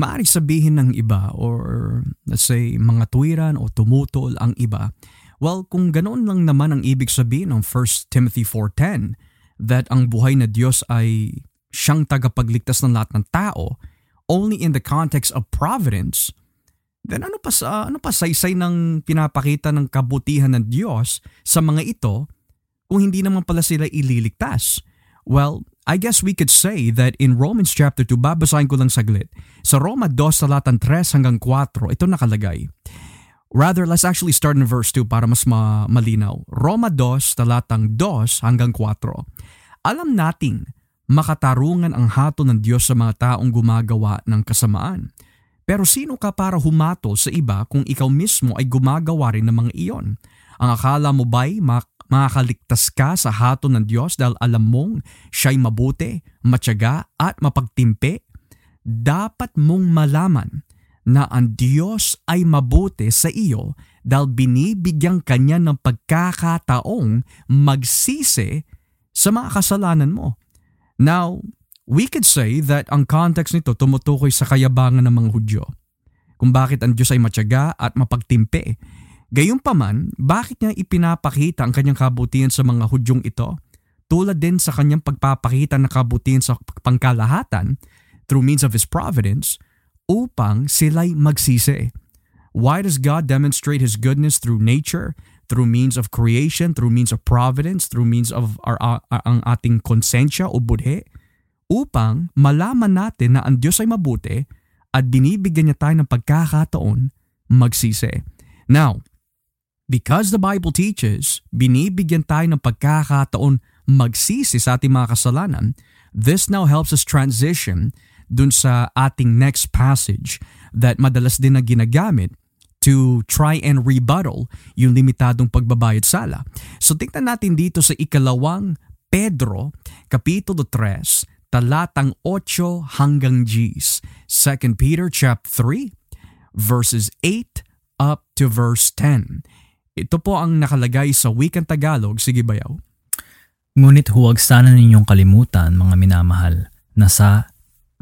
maaaring sabihin ng iba or let's say mga tuwiran o tumutol ang iba. Well, kung ganoon lang naman ang ibig sabihin ng First Timothy four ten, that ang buhay na Diyos ay siyang tagapagligtas ng lahat ng tao, only in the context of providence, then ano pa sa ano pa saysay ng pinapakita ng kabutihan ng Diyos sa mga ito kung hindi naman pala sila ililigtas? Well, I guess we could say that in Romans chapter two, babasahin ko lang saglit. Sa Roma two, talatang three hanggang four, ito nakalagay. Rather, let's actually start in verse two para mas ma- malinaw. Roma two, talatang two hanggang four. Alam nating makatarungan ang hato ng Diyos sa mga taong gumagawa ng kasamaan. Pero sino ka para humato sa iba kung ikaw mismo ay gumagawa rin ng mga iyon? Ang akala mo ba'y mak- makakaligtas ka sa hato ng Diyos dahil alam mong siya'y mabuti, matyaga at mapagtimpi? Dapat mong malaman na ang Diyos ay mabuti sa iyo dahil binibigyan kanya ng pagkakataong magsisi sa mga kasalanan mo. Now, we could say that ang context nito tumutukoy sa kayabangan ng mga Hudyo, kung bakit ang Diyos ay matyaga at mapagtimpi. Gayunpaman, bakit niya ipinapakita ang kanyang kabutihan sa mga Hudyong ito? Tulad din sa kanyang pagpapakita ng kabutihan sa pangkalahatan through means of His providence, upang sila'y magsisi. Why does God demonstrate His goodness through nature, through means of creation, through means of providence, through means of our, our, our, ang ating konsensya o budhe? Upang malaman natin na ang Diyos ay mabuti at binibigyan niya tayo ng pagkakataon magsisi. Now, because the Bible teaches, binibigyan tayo ng pagkakataon magsisi sa ating mga kasalanan, this now helps us transition dun sa ating next passage that madalas din na ginagamit to try and rebuttal yung limitadong pagbabayad sala. So tingnan natin dito sa ikalawang Pedro, Kapitulo three, talatang eight hanggang Gs. Second Peter chapter three, verses eight up to verse ten. Ito po ang nakalagay sa wikang Tagalog. Sige bayaw. Ngunit huwag sana ninyong kalimutan, mga minamahal, na sa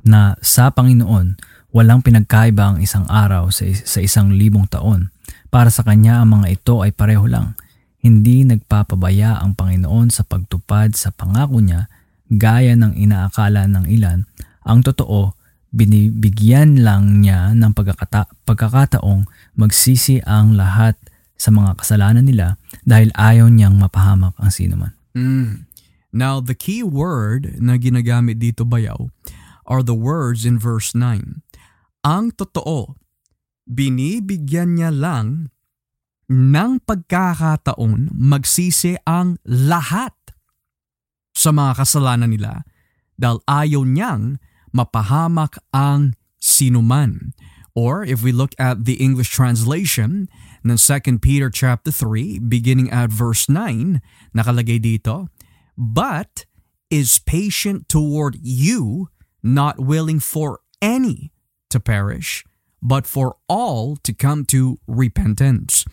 na sa Panginoon walang pinagkaiba ang isang araw sa, is- sa isang libong taon. Para sa Kanya ang mga ito ay pareho lang. Hindi nagpapabaya ang Panginoon sa pagtupad sa pangako Niya gaya ng inaakala ng ilan. Ang totoo, binibigyan lang Niya ng pagkakata- pagkakataong magsisi ang lahat sa mga kasalanan nila dahil ayaw Niyang mapahamak ang sinuman. Mm. Now, the key word na ginagamit dito bayaw are the words in verse nine. Ang totoo, binibigyan niya lang ng pagkakataon magsisi ang lahat sa mga kasalanan nila dahil ayaw niyang mapahamak ang sinuman. Or if we look at the English translation ng Second Peter chapter three, beginning at verse nine, nakalagay dito, but is patient toward you, not willing for any to perish, but for all to come to repentance.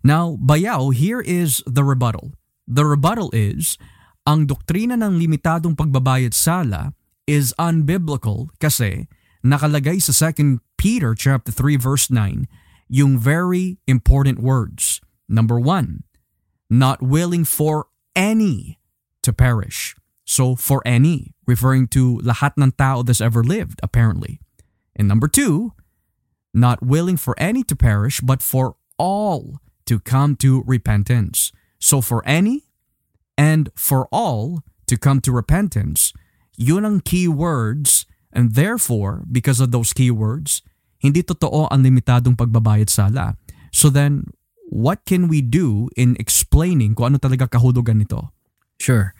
Now, bayaw, here is the rebuttal. The rebuttal is, ang doktrina ng limitadong pagbabayad sala is unbiblical kasi nakalagay sa Second Peter chapter three verse nine yung very important words. Number one, not willing for any to perish. So, for any, referring to lahat ng tao that's ever lived, apparently. And number two, not willing for any to perish, but for all to come to repentance. So, for any and for all to come to repentance, yun ang key words, and therefore, because of those key words, hindi totoo ang limitadong pagbabayad sala. So then, what can we do in explaining kung ano talaga kahulugan nito? Sure.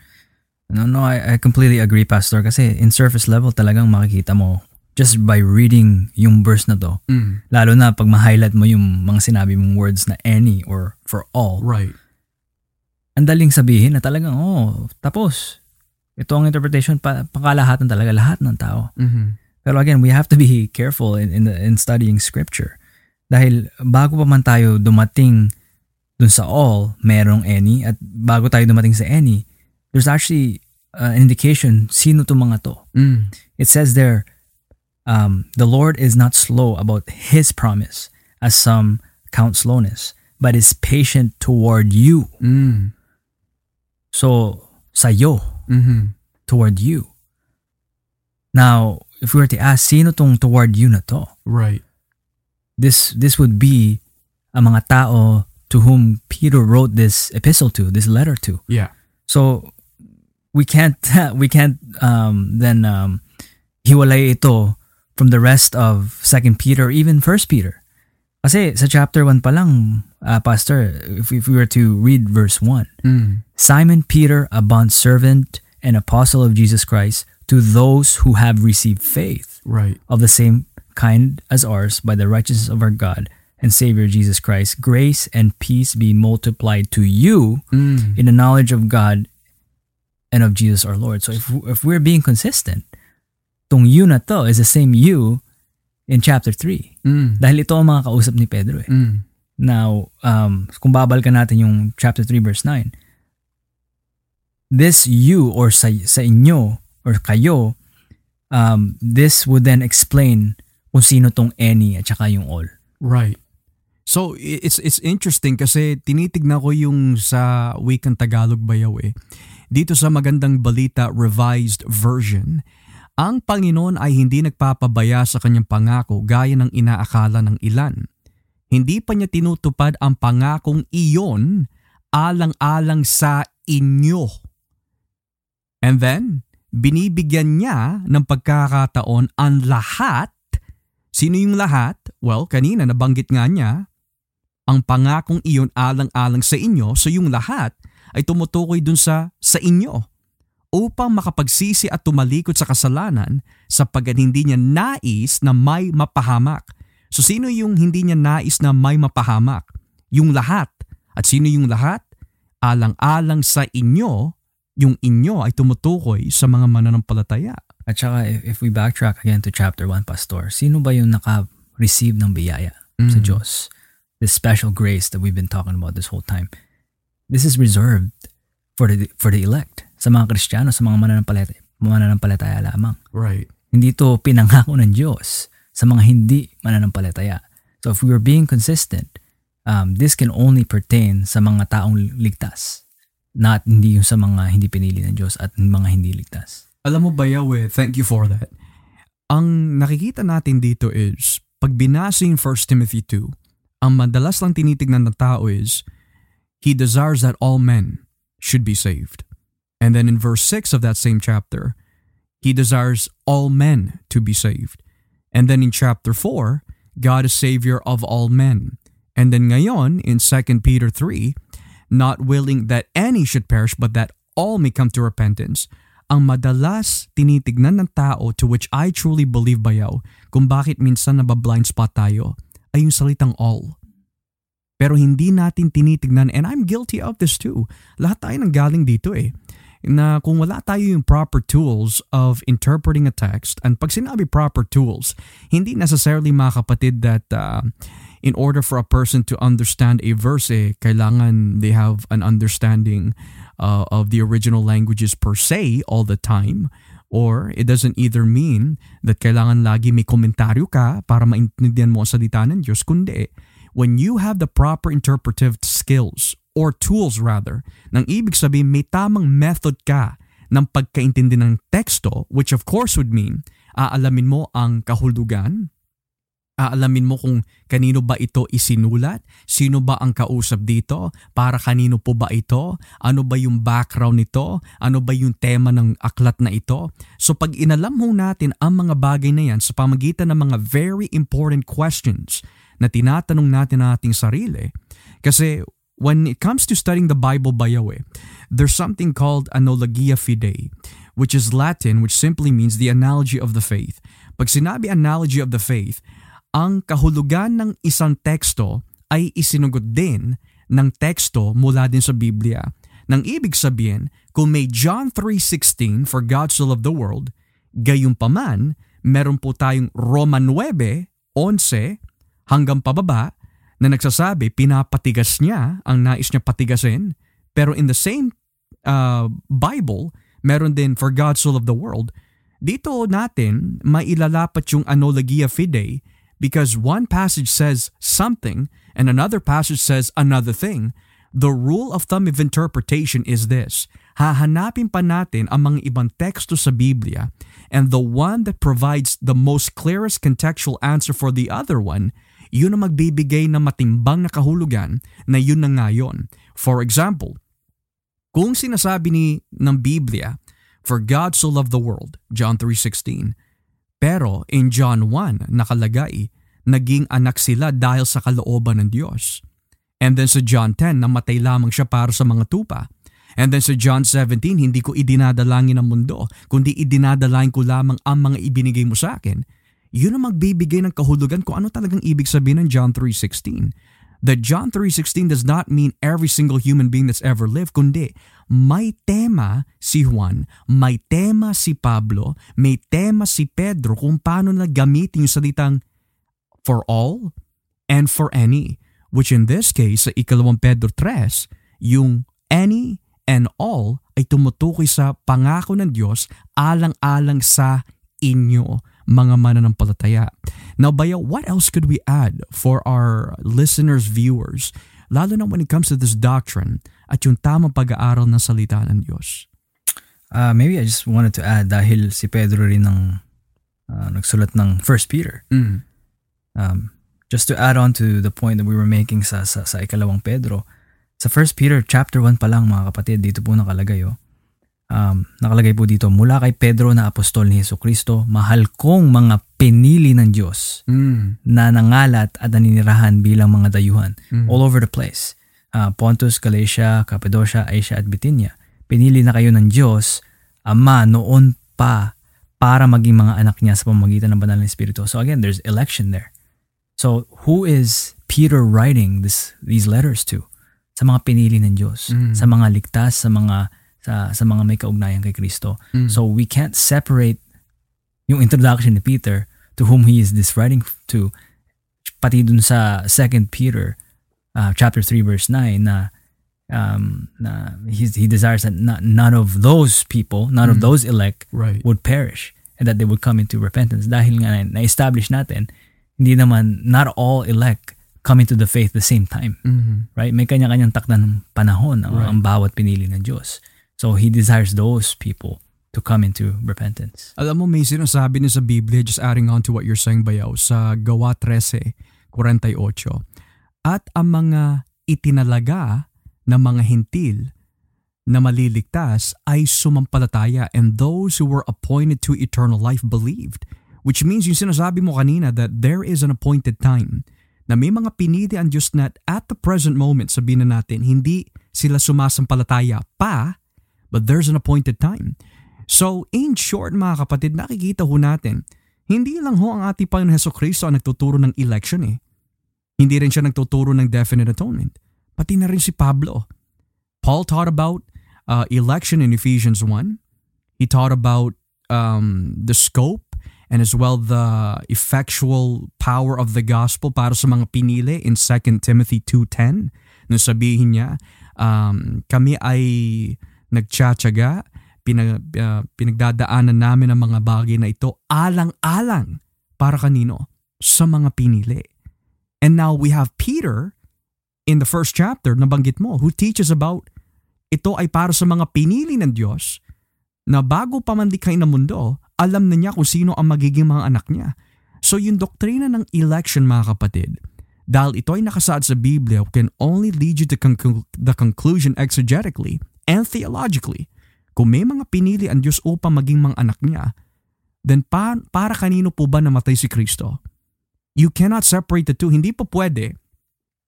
No, no, I, I completely agree, Pastor. Kasi in surface level talagang makikita mo just by reading yung verse na to. Mm. Lalo na pag ma-highlight mo yung mga sinabi mong words na any or for all. Right. Ang daling sabihin na talagang, oh, tapos. Ito ang interpretation, pa, pakalahatan talaga lahat ng tao. Mm-hmm. Pero again, we have to be careful in in, in studying Scripture. Dahil bago pa man tayo dumating dun sa all, merong any. At bago tayo dumating sa any, there's actually uh, an indication sino to mga to. Mm. It says there, um, the Lord is not slow about His promise, as some count slowness, but is patient toward you. Mm. So, sayo, mm-hmm. toward you. Now, if we were to ask, sino tong toward you na to? Right. This this would be ang mga tao to whom Peter wrote this epistle to, this letter to. Yeah. So, We can't we can't um, then um, hiwalay ito from the rest of Second Peter, even First Peter. Kasi sa chapter one pa lang, uh, Pastor, if, if we were to read verse one, mm. Simon Peter, a bondservant and apostle of Jesus Christ, to those who have received faith, right, of the same kind as ours by the righteousness of our God and Savior Jesus Christ, grace and peace be multiplied to you mm. in the knowledge of God and of Jesus our Lord. So if if we're being consistent, tong you na to is the same you in chapter three. Mm. Dahil ito ang mga kausap ni Pedro eh. Mm. Now, um, kung babalikan natin yung chapter three verse nine, this you or sa, sa inyo or kayo, um, this would then explain kung sino tong any at saka yung all. Right. So it's it's interesting kasi tinitignan ko yung sa wikang Tagalog bayaw eh. Dito sa Magandang Balita Revised Version, ang Panginoon ay hindi nagpapabaya sa kanyang pangako gaya ng inaakala ng ilan. Hindi pa niya tinutupad ang pangakong iyon alang-alang sa inyo. And then, binibigyan niya ng pagkakataon ang lahat. Sino yung lahat? Well, kanina nabanggit nga niya, ang pangakong iyon alang-alang sa inyo, so yung lahat ay tumutukoy dun sa sa inyo, upang makapagsisi at tumalikod sa kasalanan sapagkat hindi niya nais na may mapahamak. So sino yung hindi niya nais na may mapahamak? Yung lahat. At sino yung lahat? Alang-alang sa inyo, yung inyo ay tumutukoy sa mga mananampalataya. At saka if we backtrack again to chapter one, Pastor, sino ba yung naka-receive ng biyaya mm. sa Diyos? This special grace that we've been talking about this whole time. This is reserved for the for the elect. Sa mga Kristiyano, sa mga mananampalataya, mananampalataya lamang. Right. Hindi ito pinangako ng Diyos sa mga hindi mananampalataya. So if we were being consistent, um, this can only pertain sa mga taong ligtas, not hindi yung sa mga hindi pinili ng Diyos at mga hindi ligtas. Alam mo ba, Yahweh, thank you for that. Ang nakikita natin dito is, pag binasa yung First Timothy two, ang madalas lang tinitignan ng tao is, He desires that all men should be saved. And then in verse six of that same chapter, He desires all men to be saved. And then in chapter four, God is Savior of all men. And then ngayon, in Second Peter three, not willing that any should perish but that all may come to repentance. Ang madalas tinitignan ng tao, to which I truly believe bayaw, kung bakit minsan nabablind spot tayo, ay yung salitang all. Pero hindi natin tinitignan, and I'm guilty of this too. Lahat tayo nanggaling dito eh. Na kung wala tayo yung proper tools of interpreting a text, and pag sinabi proper tools, hindi necessarily mga kapatid that uh, in order for a person to understand a verse, eh, kailangan they have an understanding uh, of the original languages per se all the time, or it doesn't either mean that kailangan lagi may komentaryo ka para maintindihan mo ang salita ng Diyos, kundi when you have the proper interpretive skills, or tools rather, nang ibig sabihin may tamang method ka ng pagkaintindi ng teksto, which of course would mean aalamin mo ang kahulugan, aalamin mo kung kanino ba ito isinulat, sino ba ang kausap dito, para kanino po ba ito, ano ba yung background nito, ano ba yung tema ng aklat na ito. So pag inalam ho natin ang mga bagay na yan sa pamagitan ng mga very important questions na tinatanong natin ang ating sarili, kasi when it comes to studying the Bible by Yahweh, there's something called analogia fidei, which is Latin, which simply means the analogy of the faith. Pag sinabi analogy of the faith, ang kahulugan ng isang teksto ay isinugot din ng teksto mula din sa Biblia. Nang ibig sabihin, kung may John three sixteen, for God so loved the world, gayunpaman, meron po tayong Roma nine eleven hanggang pababa, na nagsasabi pinapatigas niya ang nais niya patigasin, pero in the same uh, Bible, meron din for God so loved the world. Dito natin mailalapat yung analogia fidei, because one passage says something and another passage says another thing. The rule of thumb of interpretation is this: hahanapin pa natin ang mga ibang teksto sa Biblia, and the one that provides the most clearest contextual answer for the other one, yun ang magbibigay ng matimbang na kahulugan na yun na ngayon. For example, kung sinasabi ni ng Biblia, for God so loved the world, John three sixteen, pero in John one nakalagay naging anak sila dahil sa kalooban ng Diyos. And then sa John ten, namatay lamang siya para sa mga tupa. And then sa John seventeen, hindi ko idinadalangin ang mundo, kundi idinadalangin ko lamang ang mga ibinigay mo sa akin. Yun ang magbibigay ng kahulugan kung ano talagang ibig sabihin ng John three sixteen. That John three sixteen does not mean every single human being that's ever lived, kundi may tema si Juan, may tema si Pablo, may tema si Pedro kung paano na gamitin yung salitang for all and for any, which in this case, sa ikalawang Pedro three, yung any and all ay tumutukoy sa pangako ng Diyos alang-alang sa inyo, mga mananampalataya. Now, Bayo, what else could we add for our listeners, viewers, lalo na when it comes to this doctrine at yung tamang pag-aaral ng salita ng Diyos? Uh, maybe I just wanted to add, dahil si Pedro rin ang uh, nagsulat ng First Peter. Mm. Um, just to add on to the point that we were making sa, sa, sa ikalawang Pedro, sa First Peter chapter one pa lang, mga kapatid, dito po nakalagay, oh. Um, nakalagay po dito, mula kay Pedro na apostol ni Jesucristo, mahal kong mga pinili ng Diyos mm. na nangalat at naninirahan bilang mga dayuhan mm. all over the place. Uh, Pontus, Galatia, Cappadocia, Asia at Bithynia. Pinili na kayo ng Diyos, Ama, noon pa para maging mga anak niya sa pamamagitan ng banal na Espiritu. So again, there's election there. So who is Peter writing this these letters to? Sa mga pinili ng Diyos, mm. sa mga ligtas, sa mga sa sa mga may kaugnayan kay Kristo. Mm. So we can't separate yung introduction ni Peter to whom he is this writing to, pati dun sa Second Peter uh, chapter three verse nine na um na he, he desires that not, none of those people, none mm. of those elect right. would perish and that they would come into repentance, dahil nga na-establish natin hindi naman not all elect come into the faith the same time. Mm-hmm. Right? May kanya-kanyang takda ng panahon ang, right. ang bawat pinili ng Diyos. So he desires those people to come into repentance. Alam mo, may sinasabi niya sa Biblia, just adding on to what you're saying, Bayaw, sa Gawa thirteen, forty-eight. At ang mga itinalaga na mga hintil na maliligtas ay sumampalataya, and those who were appointed to eternal life believed. Which means yung sinasabi mo kanina that there is an appointed time na may mga pinili ang Diyos na at the present moment, sabihin na natin, hindi sila sumasampalataya pa, but there's an appointed time. So, in short, mga kapatid, nakikita ho natin, hindi lang ho ang ating Panginoon Jesucristo ang nagtuturo ng election eh. Hindi rin siya nagtuturo ng definite atonement. Pati na rin si Pablo. Paul taught about uh, election in Ephesians one. He taught about um, the scope and as well the effectual power of the gospel para sa mga pinili in Second Timothy two ten. Nung sabihin niya, um, kami ay nagtsatsaga, pinag, uh, pinagdadaanan namin ang mga bagay na ito alang-alang para kanino? Sa mga pinili. And now we have Peter in the first chapter, nabanggit mo, who teaches about ito ay para sa mga pinili ng Diyos na bago pa man likhain ng mundo, alam na niya kung sino ang magiging mga anak niya. So yung doktrina ng election, mga kapatid, dahil ito ay nakasaad sa Biblia, can only lead you to conc- the conclusion exegetically and theologically, kung may mga pinili ang Diyos upang maging mga anak niya, then pa- para kanino po ba namatay si Kristo? You cannot separate the two. Hindi po pwede.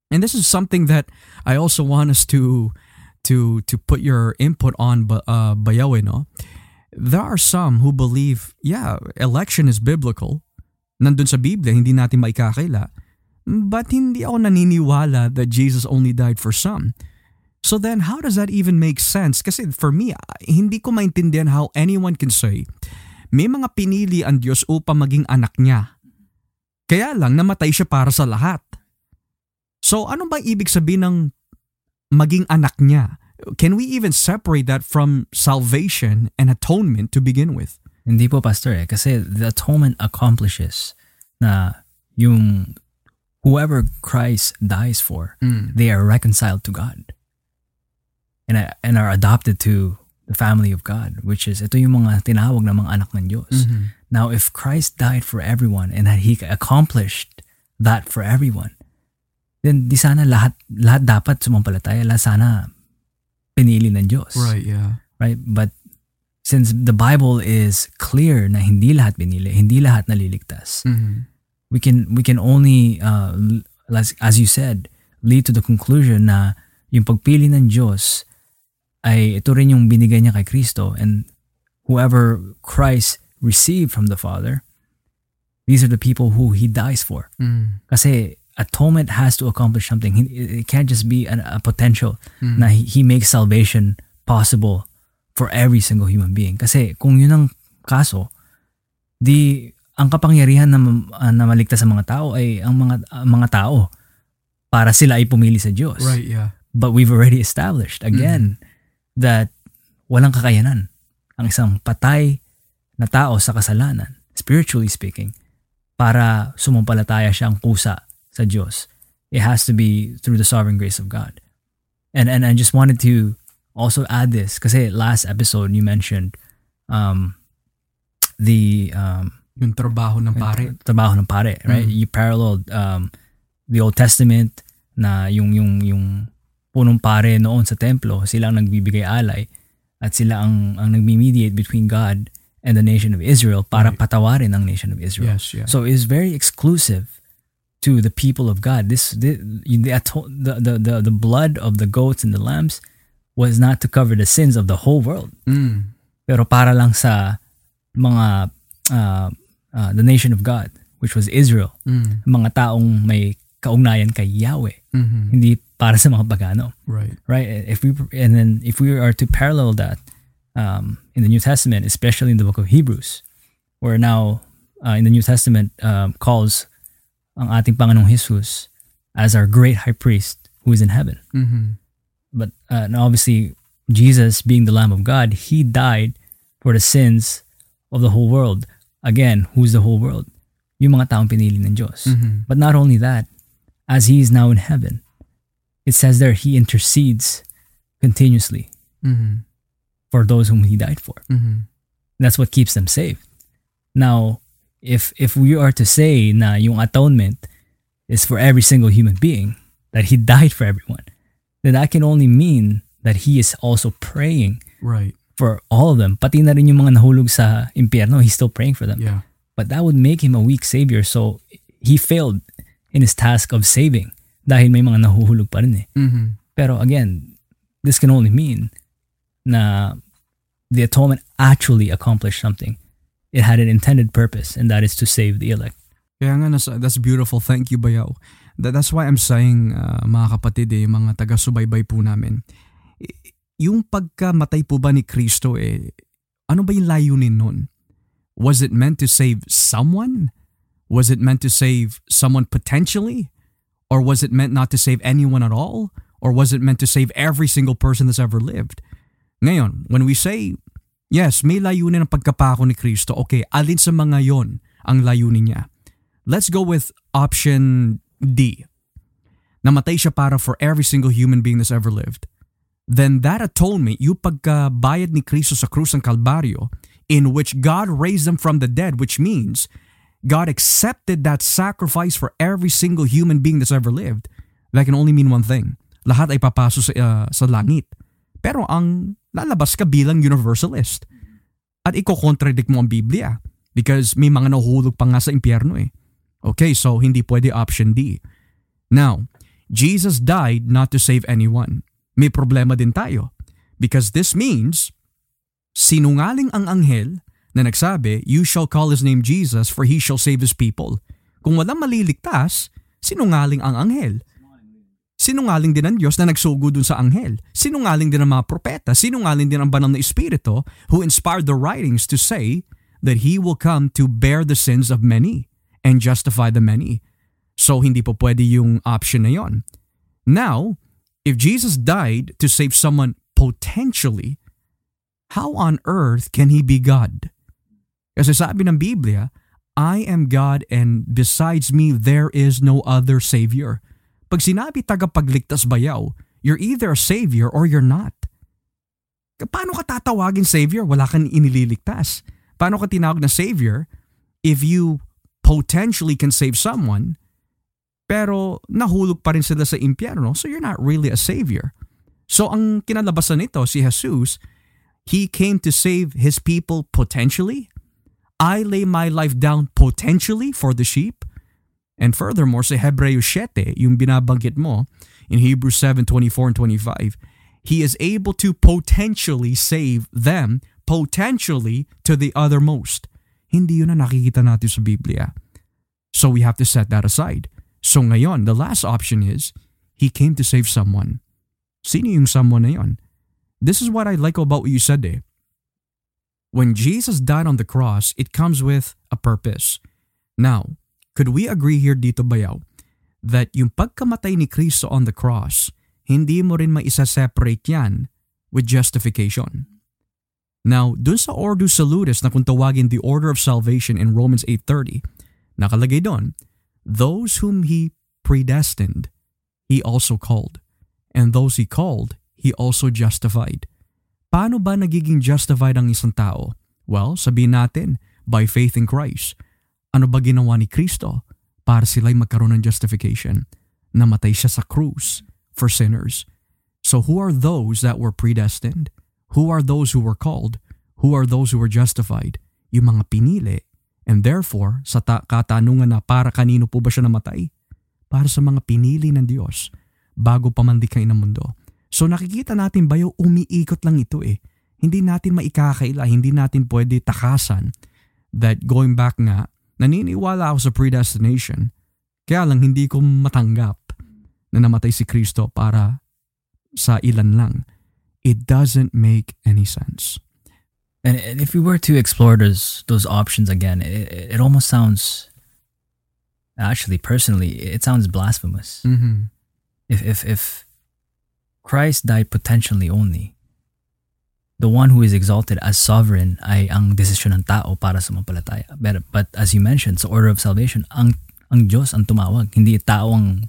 And this is something that I also want us to to to put your input on, uh, Bayawe, no? There are some who believe, yeah, election is biblical. Nandun sa Biblia, hindi natin maikakaila. But hindi ako naniniwala that Jesus only died for some. So then, how does that even make sense? Kasi for me, hindi ko maintindihan how anyone can say, may mga pinili ang Diyos upang maging anak niya. Kaya lang, namatay siya para sa lahat. So ano ba ibig sabihin ng maging anak niya? Can we even separate that from salvation and atonement to begin with? Hindi po, Pastor, eh. Kasi the atonement accomplishes na yung whoever Christ dies for, mm. they are reconciled to God. And and are adopted to the family of God, which is ito yung mga tinawag na mga anak ng Diyos. Mm-hmm. Now, if Christ died for everyone and that He accomplished that for everyone, then di sana lahat lahat dapat sumampalataya, lahat sana pinili ng Diyos. Right, yeah. Right, but since the Bible is clear na hindi lahat pinili, hindi lahat naliligtas, mm-hmm. we can we can only uh, as, as you said, lead to the conclusion na yung pagpili ng Diyos ay ito rin yung binigay niya kay Kristo, and whoever Christ received from the Father, these are the people who He dies for. Mm. Kasi atonement has to accomplish something. It can't just be an, a potential mm. na He makes salvation possible for every single human being. Kasi kung yun ang kaso, di ang kapangyarihan na, na maligtas sa mga tao ay ang mga ang mga tao para sila ay pumili sa Diyos. Right, yeah. But we've already established again mm-hmm. that walang kakayanan ang isang patay na tao sa kasalanan, spiritually speaking, para sumampalataya siyang kusa sa Diyos. It has to be through the sovereign grace of God. And and I just wanted to also add this kasi last episode you mentioned um the um yung trabaho ng pare. Trabaho ng pare, right? Mm-hmm. You paralleled um, the Old Testament na yung yung yung punong pare noon sa templo, sila ang nagbibigay alay at sila ang ang nagme-mediate between God and the nation of Israel para right. patawarin ang nation of Israel. Yes, yeah. So it's very exclusive to the people of God. This the the the the, the blood of the goats and the lambs was not to cover the sins of the whole world. Mm. Pero para lang sa mga uh, Uh, the nation of God, which was Israel, mm. mga taong may kaugnayan kay Yahweh, mm-hmm. hindi para sa mga pagano. Right, right. If we and then if we are to parallel that um, in the New Testament, especially in the book of Hebrews, where now uh, in the New Testament uh, calls ang ating Panginoong Jesus as our great High Priest who is in heaven. Mm-hmm. But uh, and obviously, Jesus being the Lamb of God, He died for the sins of the whole world. Again, who's the whole world? Yung mga taong pinili ng Diyos. Mm-hmm. But not only that, as He is now in heaven, it says there He intercedes continuously mm-hmm. for those whom He died for. Mm-hmm. That's what keeps them saved. Now, if if we are to say na yung atonement is for every single human being, that He died for everyone, then that can only mean that He is also praying. Right. For all of them, pati na rin yung mga nahulog sa impyerno, He's still praying for them. Yeah. But that would make Him a weak savior, so He failed in His task of saving dahil may mga nahuhulog pa rin eh. Mm-hmm. Pero again, this can only mean na the atonement actually accomplished something. It had an intended purpose, and that is to save the elect. Kaya nga, that's beautiful. Thank you, Bayaw. That's why I'm saying, uh, mga kapatid, eh, mga taga-subaybay po namin, yung pagkamatay po ba ni Kristo eh, ano ba yung layunin nun? Was it meant to save someone? Was it meant to save someone potentially? Or was it meant not to save anyone at all? Or was it meant to save every single person that's ever lived? Ngayon, when we say, yes, may layunin ang pagkapako ni Kristo, okay, alin sa mga yon ang layunin niya? Let's go with option D. Namatay siya para for every single human being that's ever lived. Then that atonement, yung pagkabayad ni Kristo sa krus ng Kalbaryo, in which God raised Him from the dead, which means God accepted that sacrifice for every single human being that's ever lived, that can only mean one thing. Lahat ay papaso sa, uh, sa langit. Pero ang lalabas ka bilang universalist. At iko-contradict mo ang Biblia because may mga nahulog pa nga sa impyerno eh. Okay, so hindi pwede option D. Now, Jesus died not to save anyone. May problema din tayo because this means sinungaling ang anghel na nagsabi, you shall call His name Jesus for He shall save His people. Kung walang maliligtas, sinungaling ang anghel. Sinungaling din ang Diyos na nagsugo dun sa anghel. Sinungaling din ang mga propeta. Sinungaling din ang banal na espiritu who inspired the writings to say that He will come to bear the sins of many and justify the many. So hindi po pwede yung option na yon. Now, if Jesus died to save someone potentially, how on earth can He be God? Kasi sabi ng Biblia, I am God and besides me there is no other Savior. Pag sinabi tagapagligtas Bayaw, you're either a Savior or you're not. Paano ka tatawagin Savior? Wala kang inililigtas. Paano ka tinawag na Savior if you potentially can save someone? Pero nahulog pa rin sila sa impyerno, so you're not really a savior. So ang kinalabasan nito, si Jesus, He came to save His people potentially. I lay my life down potentially for the sheep. And furthermore, sa Hebreo seven, yung binabanggit mo, in Hebrews seven, twenty-four and twenty-five, He is able to potentially save them, potentially to the uttermost. Hindi yun na nakikita natin sa Biblia. So we have to set that aside. So ngayon, the last option is, He came to save someone. Sino yung someone na yun? This is what I like about what you said eh. When Jesus died on the cross, it comes with a purpose. Now, could we agree here dito bayaw that yung pagkamatay ni Cristo on the cross, hindi mo rin maisa-separate yan with justification? Now, dun sa Ordo Salutis na kung tawagin the order of salvation in Romans eight thirty, nakalagay dun, those whom He predestined, He also called. And those He called, He also justified. Paano ba nagiging justified ang isang tao? Well, sabihin natin, by faith in Christ. Ano ba ginawa ni Kristo para sila'y magkaroon ng justification? Namatay siya sa krus for sinners. So who are those that were predestined? Who are those who were called? Who are those who were justified? Yung mga pinili. And therefore, sa ta- katanungan na para kanino po ba siya namatay? Para sa mga pinili ng Diyos bago pa man dikhain ng mundo. So nakikita natin ba yung umiikot lang ito eh. Hindi natin maikakaila, hindi natin pwede takasan that going back nga, naniniwala ako sa predestination, kaya lang hindi ko matanggap na namatay si Kristo para sa ilan lang. It doesn't make any sense. And if we were to explore those those options again, it, it almost sounds, actually personally, it sounds blasphemous. Mm-hmm. If if if Christ died potentially only, the one who is exalted as sovereign ay ang desisyon ng tao para sa mampalataya. But, but as you mentioned, sa order of salvation, ang ang Diyos ang tumawag, hindi tao ang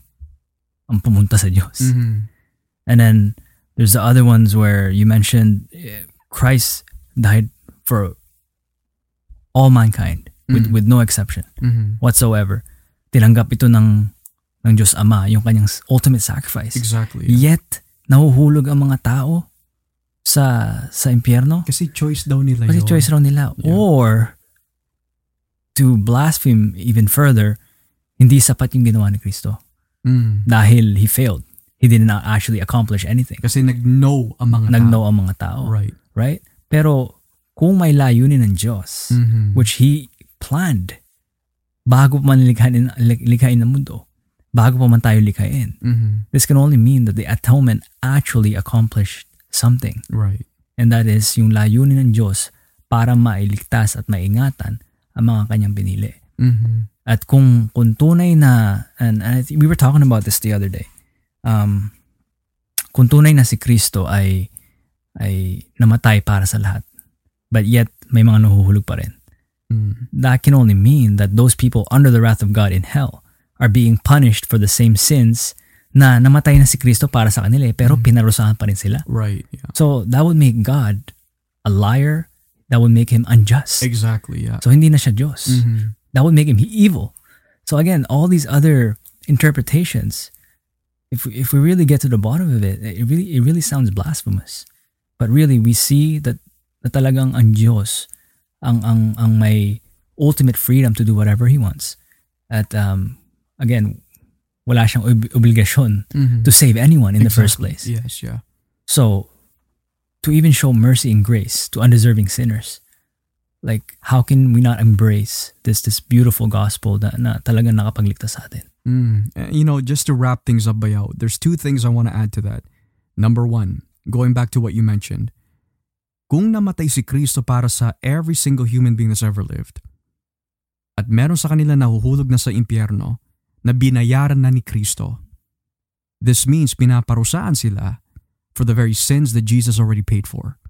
ang pumunta sa Diyos. Mm-hmm. And then there's the other ones where you mentioned Christ died for all mankind with mm-hmm. with no exception mm-hmm. whatsoever. Tinanggap ito ng ng Diyos Ama, yung kanyang ultimate sacrifice. Exactly. Yeah. Yet nahuhulog ang mga tao sa sa impyerno kasi choice daw nila kasi yun. choice daw nila yeah. Or to blaspheme even further, hindi sapat yung ginawa ni Kristo mm. dahil he failed, he did not actually accomplish anything kasi nag-no ang mga nag-no tao. ang mga tao right right pero kung may layunin ng Diyos mm-hmm. which He planned bago pa man likhain likhain ng mundo, bago pa man tayo likhain. Mm-hmm. This can only mean that the atonement actually accomplished something. Right. And that is yung layunin ng Diyos para mailigtas at maingatan ang mga kanyang pinili. Mm-hmm. At kung, kung tunay na, and, and I think we were talking about this the other day, um, kung tunay na si Kristo ay, ay namatay para sa lahat, but yet may mga nahuhulog pa rin. Mm-hmm. That can only mean that those people under the wrath of God in hell are being punished for the same sins na namatay na si Kristo para sa kanila eh, pero mm-hmm. pinarusahan pa rin sila. Right. Yeah. So that would make God a liar. That would make Him unjust. Exactly, yeah. So hindi na siya Diyos. Mm-hmm. That would make Him evil. So again, all these other interpretations, if we, if we really get to the bottom of it, it really it really sounds blasphemous. But really, we see that, that talagang ang Diyos ang, ang, ang may ultimate freedom to do whatever He wants. At um, again, wala siyang ob- obligasyon mm-hmm. to save anyone in exactly. the first place. Yes, yeah. So, to even show mercy and grace to undeserving sinners, like, how can we not embrace this this beautiful gospel na, na talagang nakapagligtas sa atin? Mm. You know, just to wrap things up, bayaw, there's two things I want to add to that. Number one, going back to what you mentioned, kung namatay si Kristo para sa every single human being that's ever lived, at meron sa kanila nahuhulog na sa impyerno, na binayaran na ni Kristo. This means pinaparusaan sila for the very sins that Jesus already paid for.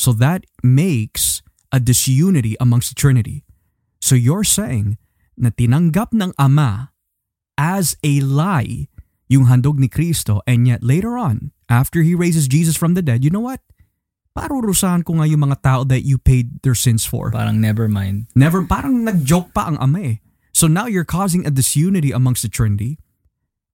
So that makes a disunity amongst the Trinity. So you're saying na tinanggap ng Ama as a lie yung handog ni Kristo, and yet later on, after He raises Jesus from the dead, you know what? Parurusahan ko nga yung mga tao that you paid their sins for. Parang never mind. Never, parang nag-joke pa ang Ama eh. So now you're causing a disunity amongst the Trinity.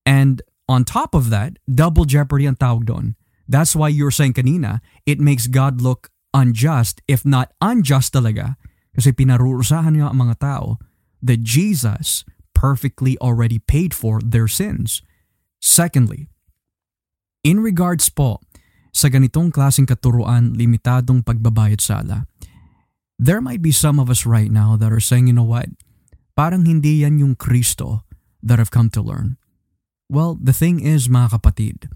And on top of that, double jeopardy ang tawag doon. That's why you're saying kanina, it makes God look unjust, if not unjust talaga. Kasi pinarurusahan niya ang mga tao that Jesus perfectly already paid for their sins. Secondly, in regards po sa ganitong klaseng katuruan, limitadong pagbabayad sala, there might be some of us right now that are saying, you know what, parang hindi yan yung Kristo that I've come to learn. Well, the thing is, mga kapatid,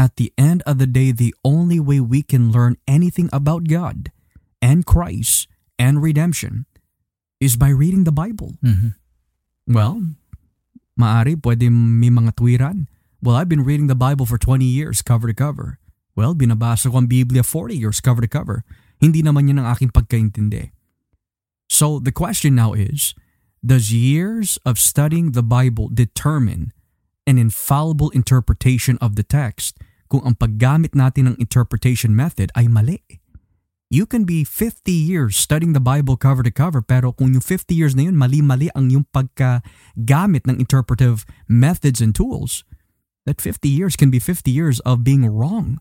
at the end of the day, the only way we can learn anything about God and Christ and redemption is by reading the Bible. Mm-hmm. Well, maari pwede may mga tuwiran. Well, I've been reading the Bible for twenty years cover to cover. Well, binabasa ko ang Biblia forty years cover to cover. Hindi naman yan ang aking pagkaintindi. So the question now is, does years of studying the Bible determine an infallible interpretation of the text kung ang paggamit natin ng interpretation method ay mali? You can be fifty years studying the Bible cover to cover, pero kung yung fifty years na yun, mali-mali ang yung pagkagamit ng interpretive methods and tools, that fifty years can be fifty years of being wrong.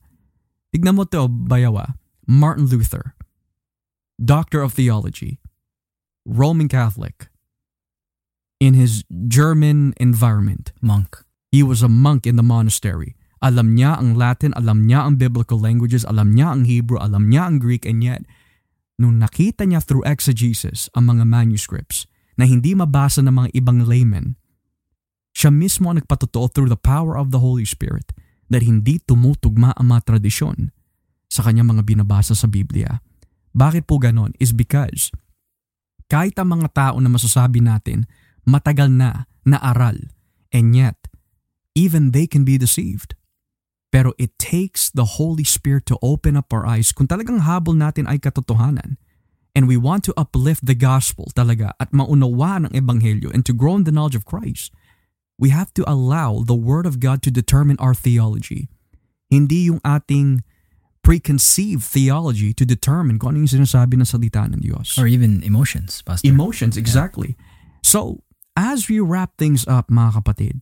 Tignan mo to, bayawa, Martin Luther, Doctor of Theology, Roman Catholic, in his German environment. Monk. He was a monk in the monastery. Alam niya ang Latin, alam niya ang biblical languages, alam niya ang Hebrew, alam niya ang Greek, and yet, nung nakita niya through exegesis ang mga manuscripts na hindi mabasa ng mga ibang layman, siya mismo ang nagpatotoo through the power of the Holy Spirit that hindi tumutugma ang mga tradisyon sa kanyang mga binabasa sa Biblia. Bakit po ganon? Is because kahit ang mga tao na masasabi natin matagal na naaral, and yet, even they can be deceived. Pero it takes the Holy Spirit to open up our eyes kung talagang habol natin ay katotohanan. And we want to uplift the gospel talaga at maunawaan ang ebanghelyo and to grow in the knowledge of Christ. We have to allow the Word of God to determine our theology. Hindi yung ating preconceived theology to determine kung ano yung sinasabi ng salita ng Diyos. Or even emotions, Pastor. Emotions, exactly. Yeah. So, as we wrap things up, mga kapatid,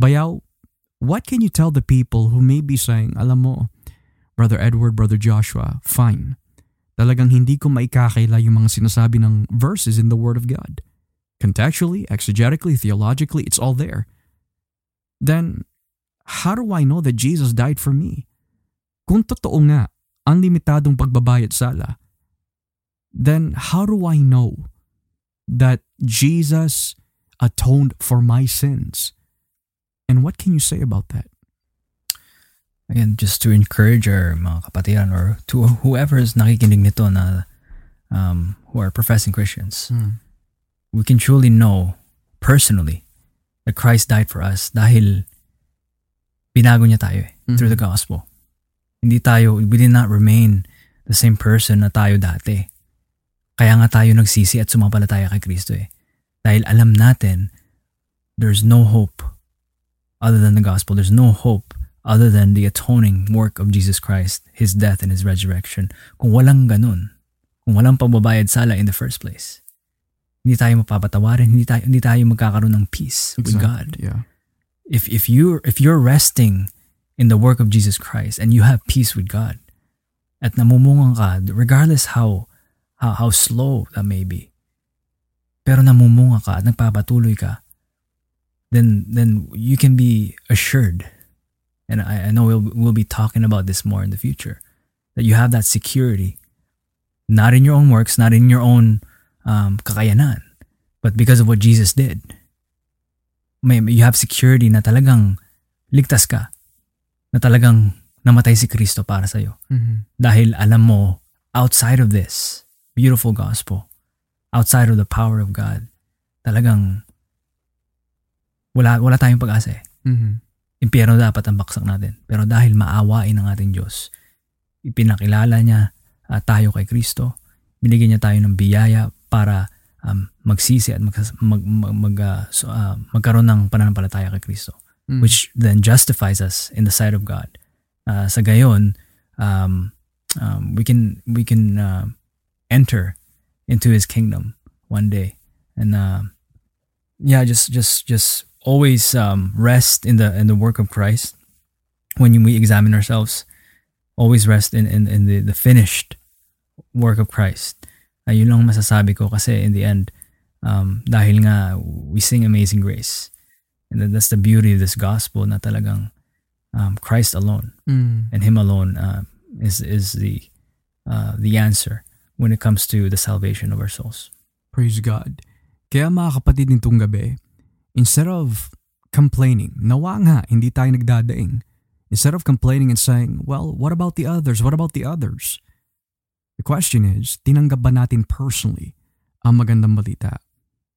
bayaw, what can you tell the people who may be saying, alam mo, Brother Edward, Brother Joshua, fine, talagang hindi ko maikakaila yung mga sinasabi ng verses in the Word of God. Contextually, exegetically, theologically, it's all there. Then, how do I know that Jesus died for me? Kung totoo nga, ang limitadong pagbabayad sala, then how do I know that Jesus atoned for my sins? And what can you say about that? Again, just to encourage our mga kapatiran or to whoever is nakikinig nito na um, who are professing Christians, mm. we can truly know personally that Christ died for us dahil binago niya tayo eh, mm-hmm. through the gospel. Hindi tayo, we did not remain the same person na tayo dati. Kaya nga tayo nagsisi at sumampalataya kay Kristo eh. Dahil alam natin, there's no hope other than the gospel. There's no hope other than the atoning work of Jesus Christ, His death and His resurrection. Kung walang ganun, kung walang pagbabayad sala in the first place, hindi tayo mapapatawarin, hindi tayo hindi tayo magkakaroon ng peace exactly. with God. Yeah. If if you if you're resting in the work of Jesus Christ and you have peace with God, at namumungang ka, regardless how how, how slow that may be, pero namumunga ka at nagpapatuloy ka, then then you can be assured, and I, I know we'll we'll be talking about this more in the future, that you have that security, not in your own works, not in your own Um, kakayanan, but because of what Jesus did, may, you have security na talagang ligtas ka, na talagang namatay si Kristo para sa'yo. Mm-hmm. Dahil alam mo, outside of this beautiful gospel, outside of the power of God, talagang wala wala tayong pag-asa eh. Mm-hmm. Impyerno dapat ang baksak natin. Pero dahil maawain ng ating Diyos, ipinakilala niya uh, tayo kay Kristo, binigyan niya tayo ng biyaya para um, magsisi at mag, mag, mag, uh, so, uh, magkaroon ng pananampalataya kay Kristo, mm. which then justifies us in the sight of God. Uh, sa gayon, um, um, we can we can uh, enter into His kingdom one day, and uh, yeah, just just just always um, rest in the in the work of Christ. When we examine ourselves, always rest in in, in the, the finished work of Christ. Ayun lang masasabi ko kasi in the end, Um, dahil nga we sing Amazing Grace. And that's the beauty of this gospel na talagang um, Christ alone mm. and Him alone uh, is is the uh, the answer when it comes to the salvation of our souls. Praise God. Kaya mga kapatid nitong gabi, instead of complaining, nawa nga, hindi tayo nagdadaing. Instead of complaining and saying, well, what about the others? What about the others? The question is, tinanggap ba natin personally ang magandang balita?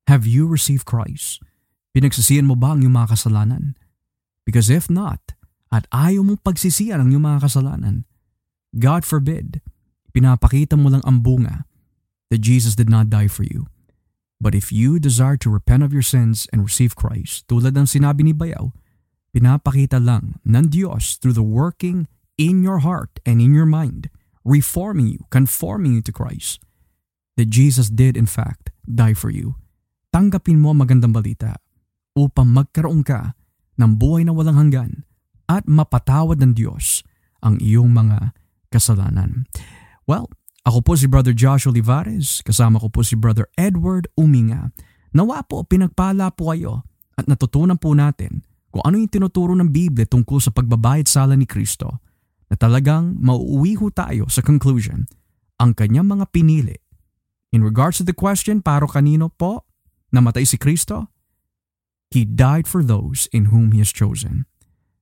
Have you received Christ? Pinagsisihan mo ba ang iyong mga kasalanan? Because if not, at ayaw mong pagsisihan ang iyong mga kasalanan, God forbid, pinapakita mo lang ang bunga that Jesus did not die for you. But if you desire to repent of your sins and receive Christ, tulad ng sinabi ni Bayaw, pinapakita lang ng Diyos through the working in your heart and in your mind, reforming you, conforming you to Christ, that Jesus did in fact die for you. Tanggapin mo ang magandang balita upang magkaroon ka ng buhay na walang hanggan at mapatawad ng Diyos ang iyong mga kasalanan. Well, ako po si Brother Joshua Olivares, kasama ko po si Brother Edward Uminga. Nawa po, pinagpala po kayo at natutunan po natin kung ano yung tinuturo ng Biblia tungkol sa pagbabayad sala ni Kristo na talagang mauuwi ho tayo sa conclusion ang kanyang mga pinili. In regards to the question, para kanino po namatay si Kristo? He died for those in whom He has chosen.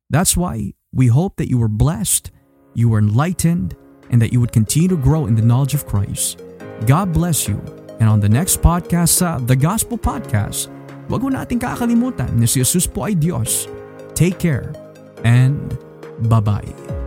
That's why we hope that you were blessed, you were enlightened, and that you would continue to grow in the knowledge of Christ. God bless you. And on the next podcast sa The Gospel Podcast, wag mo natin kakalimutan na si Jesus po ay Diyos. Take care and bye-bye.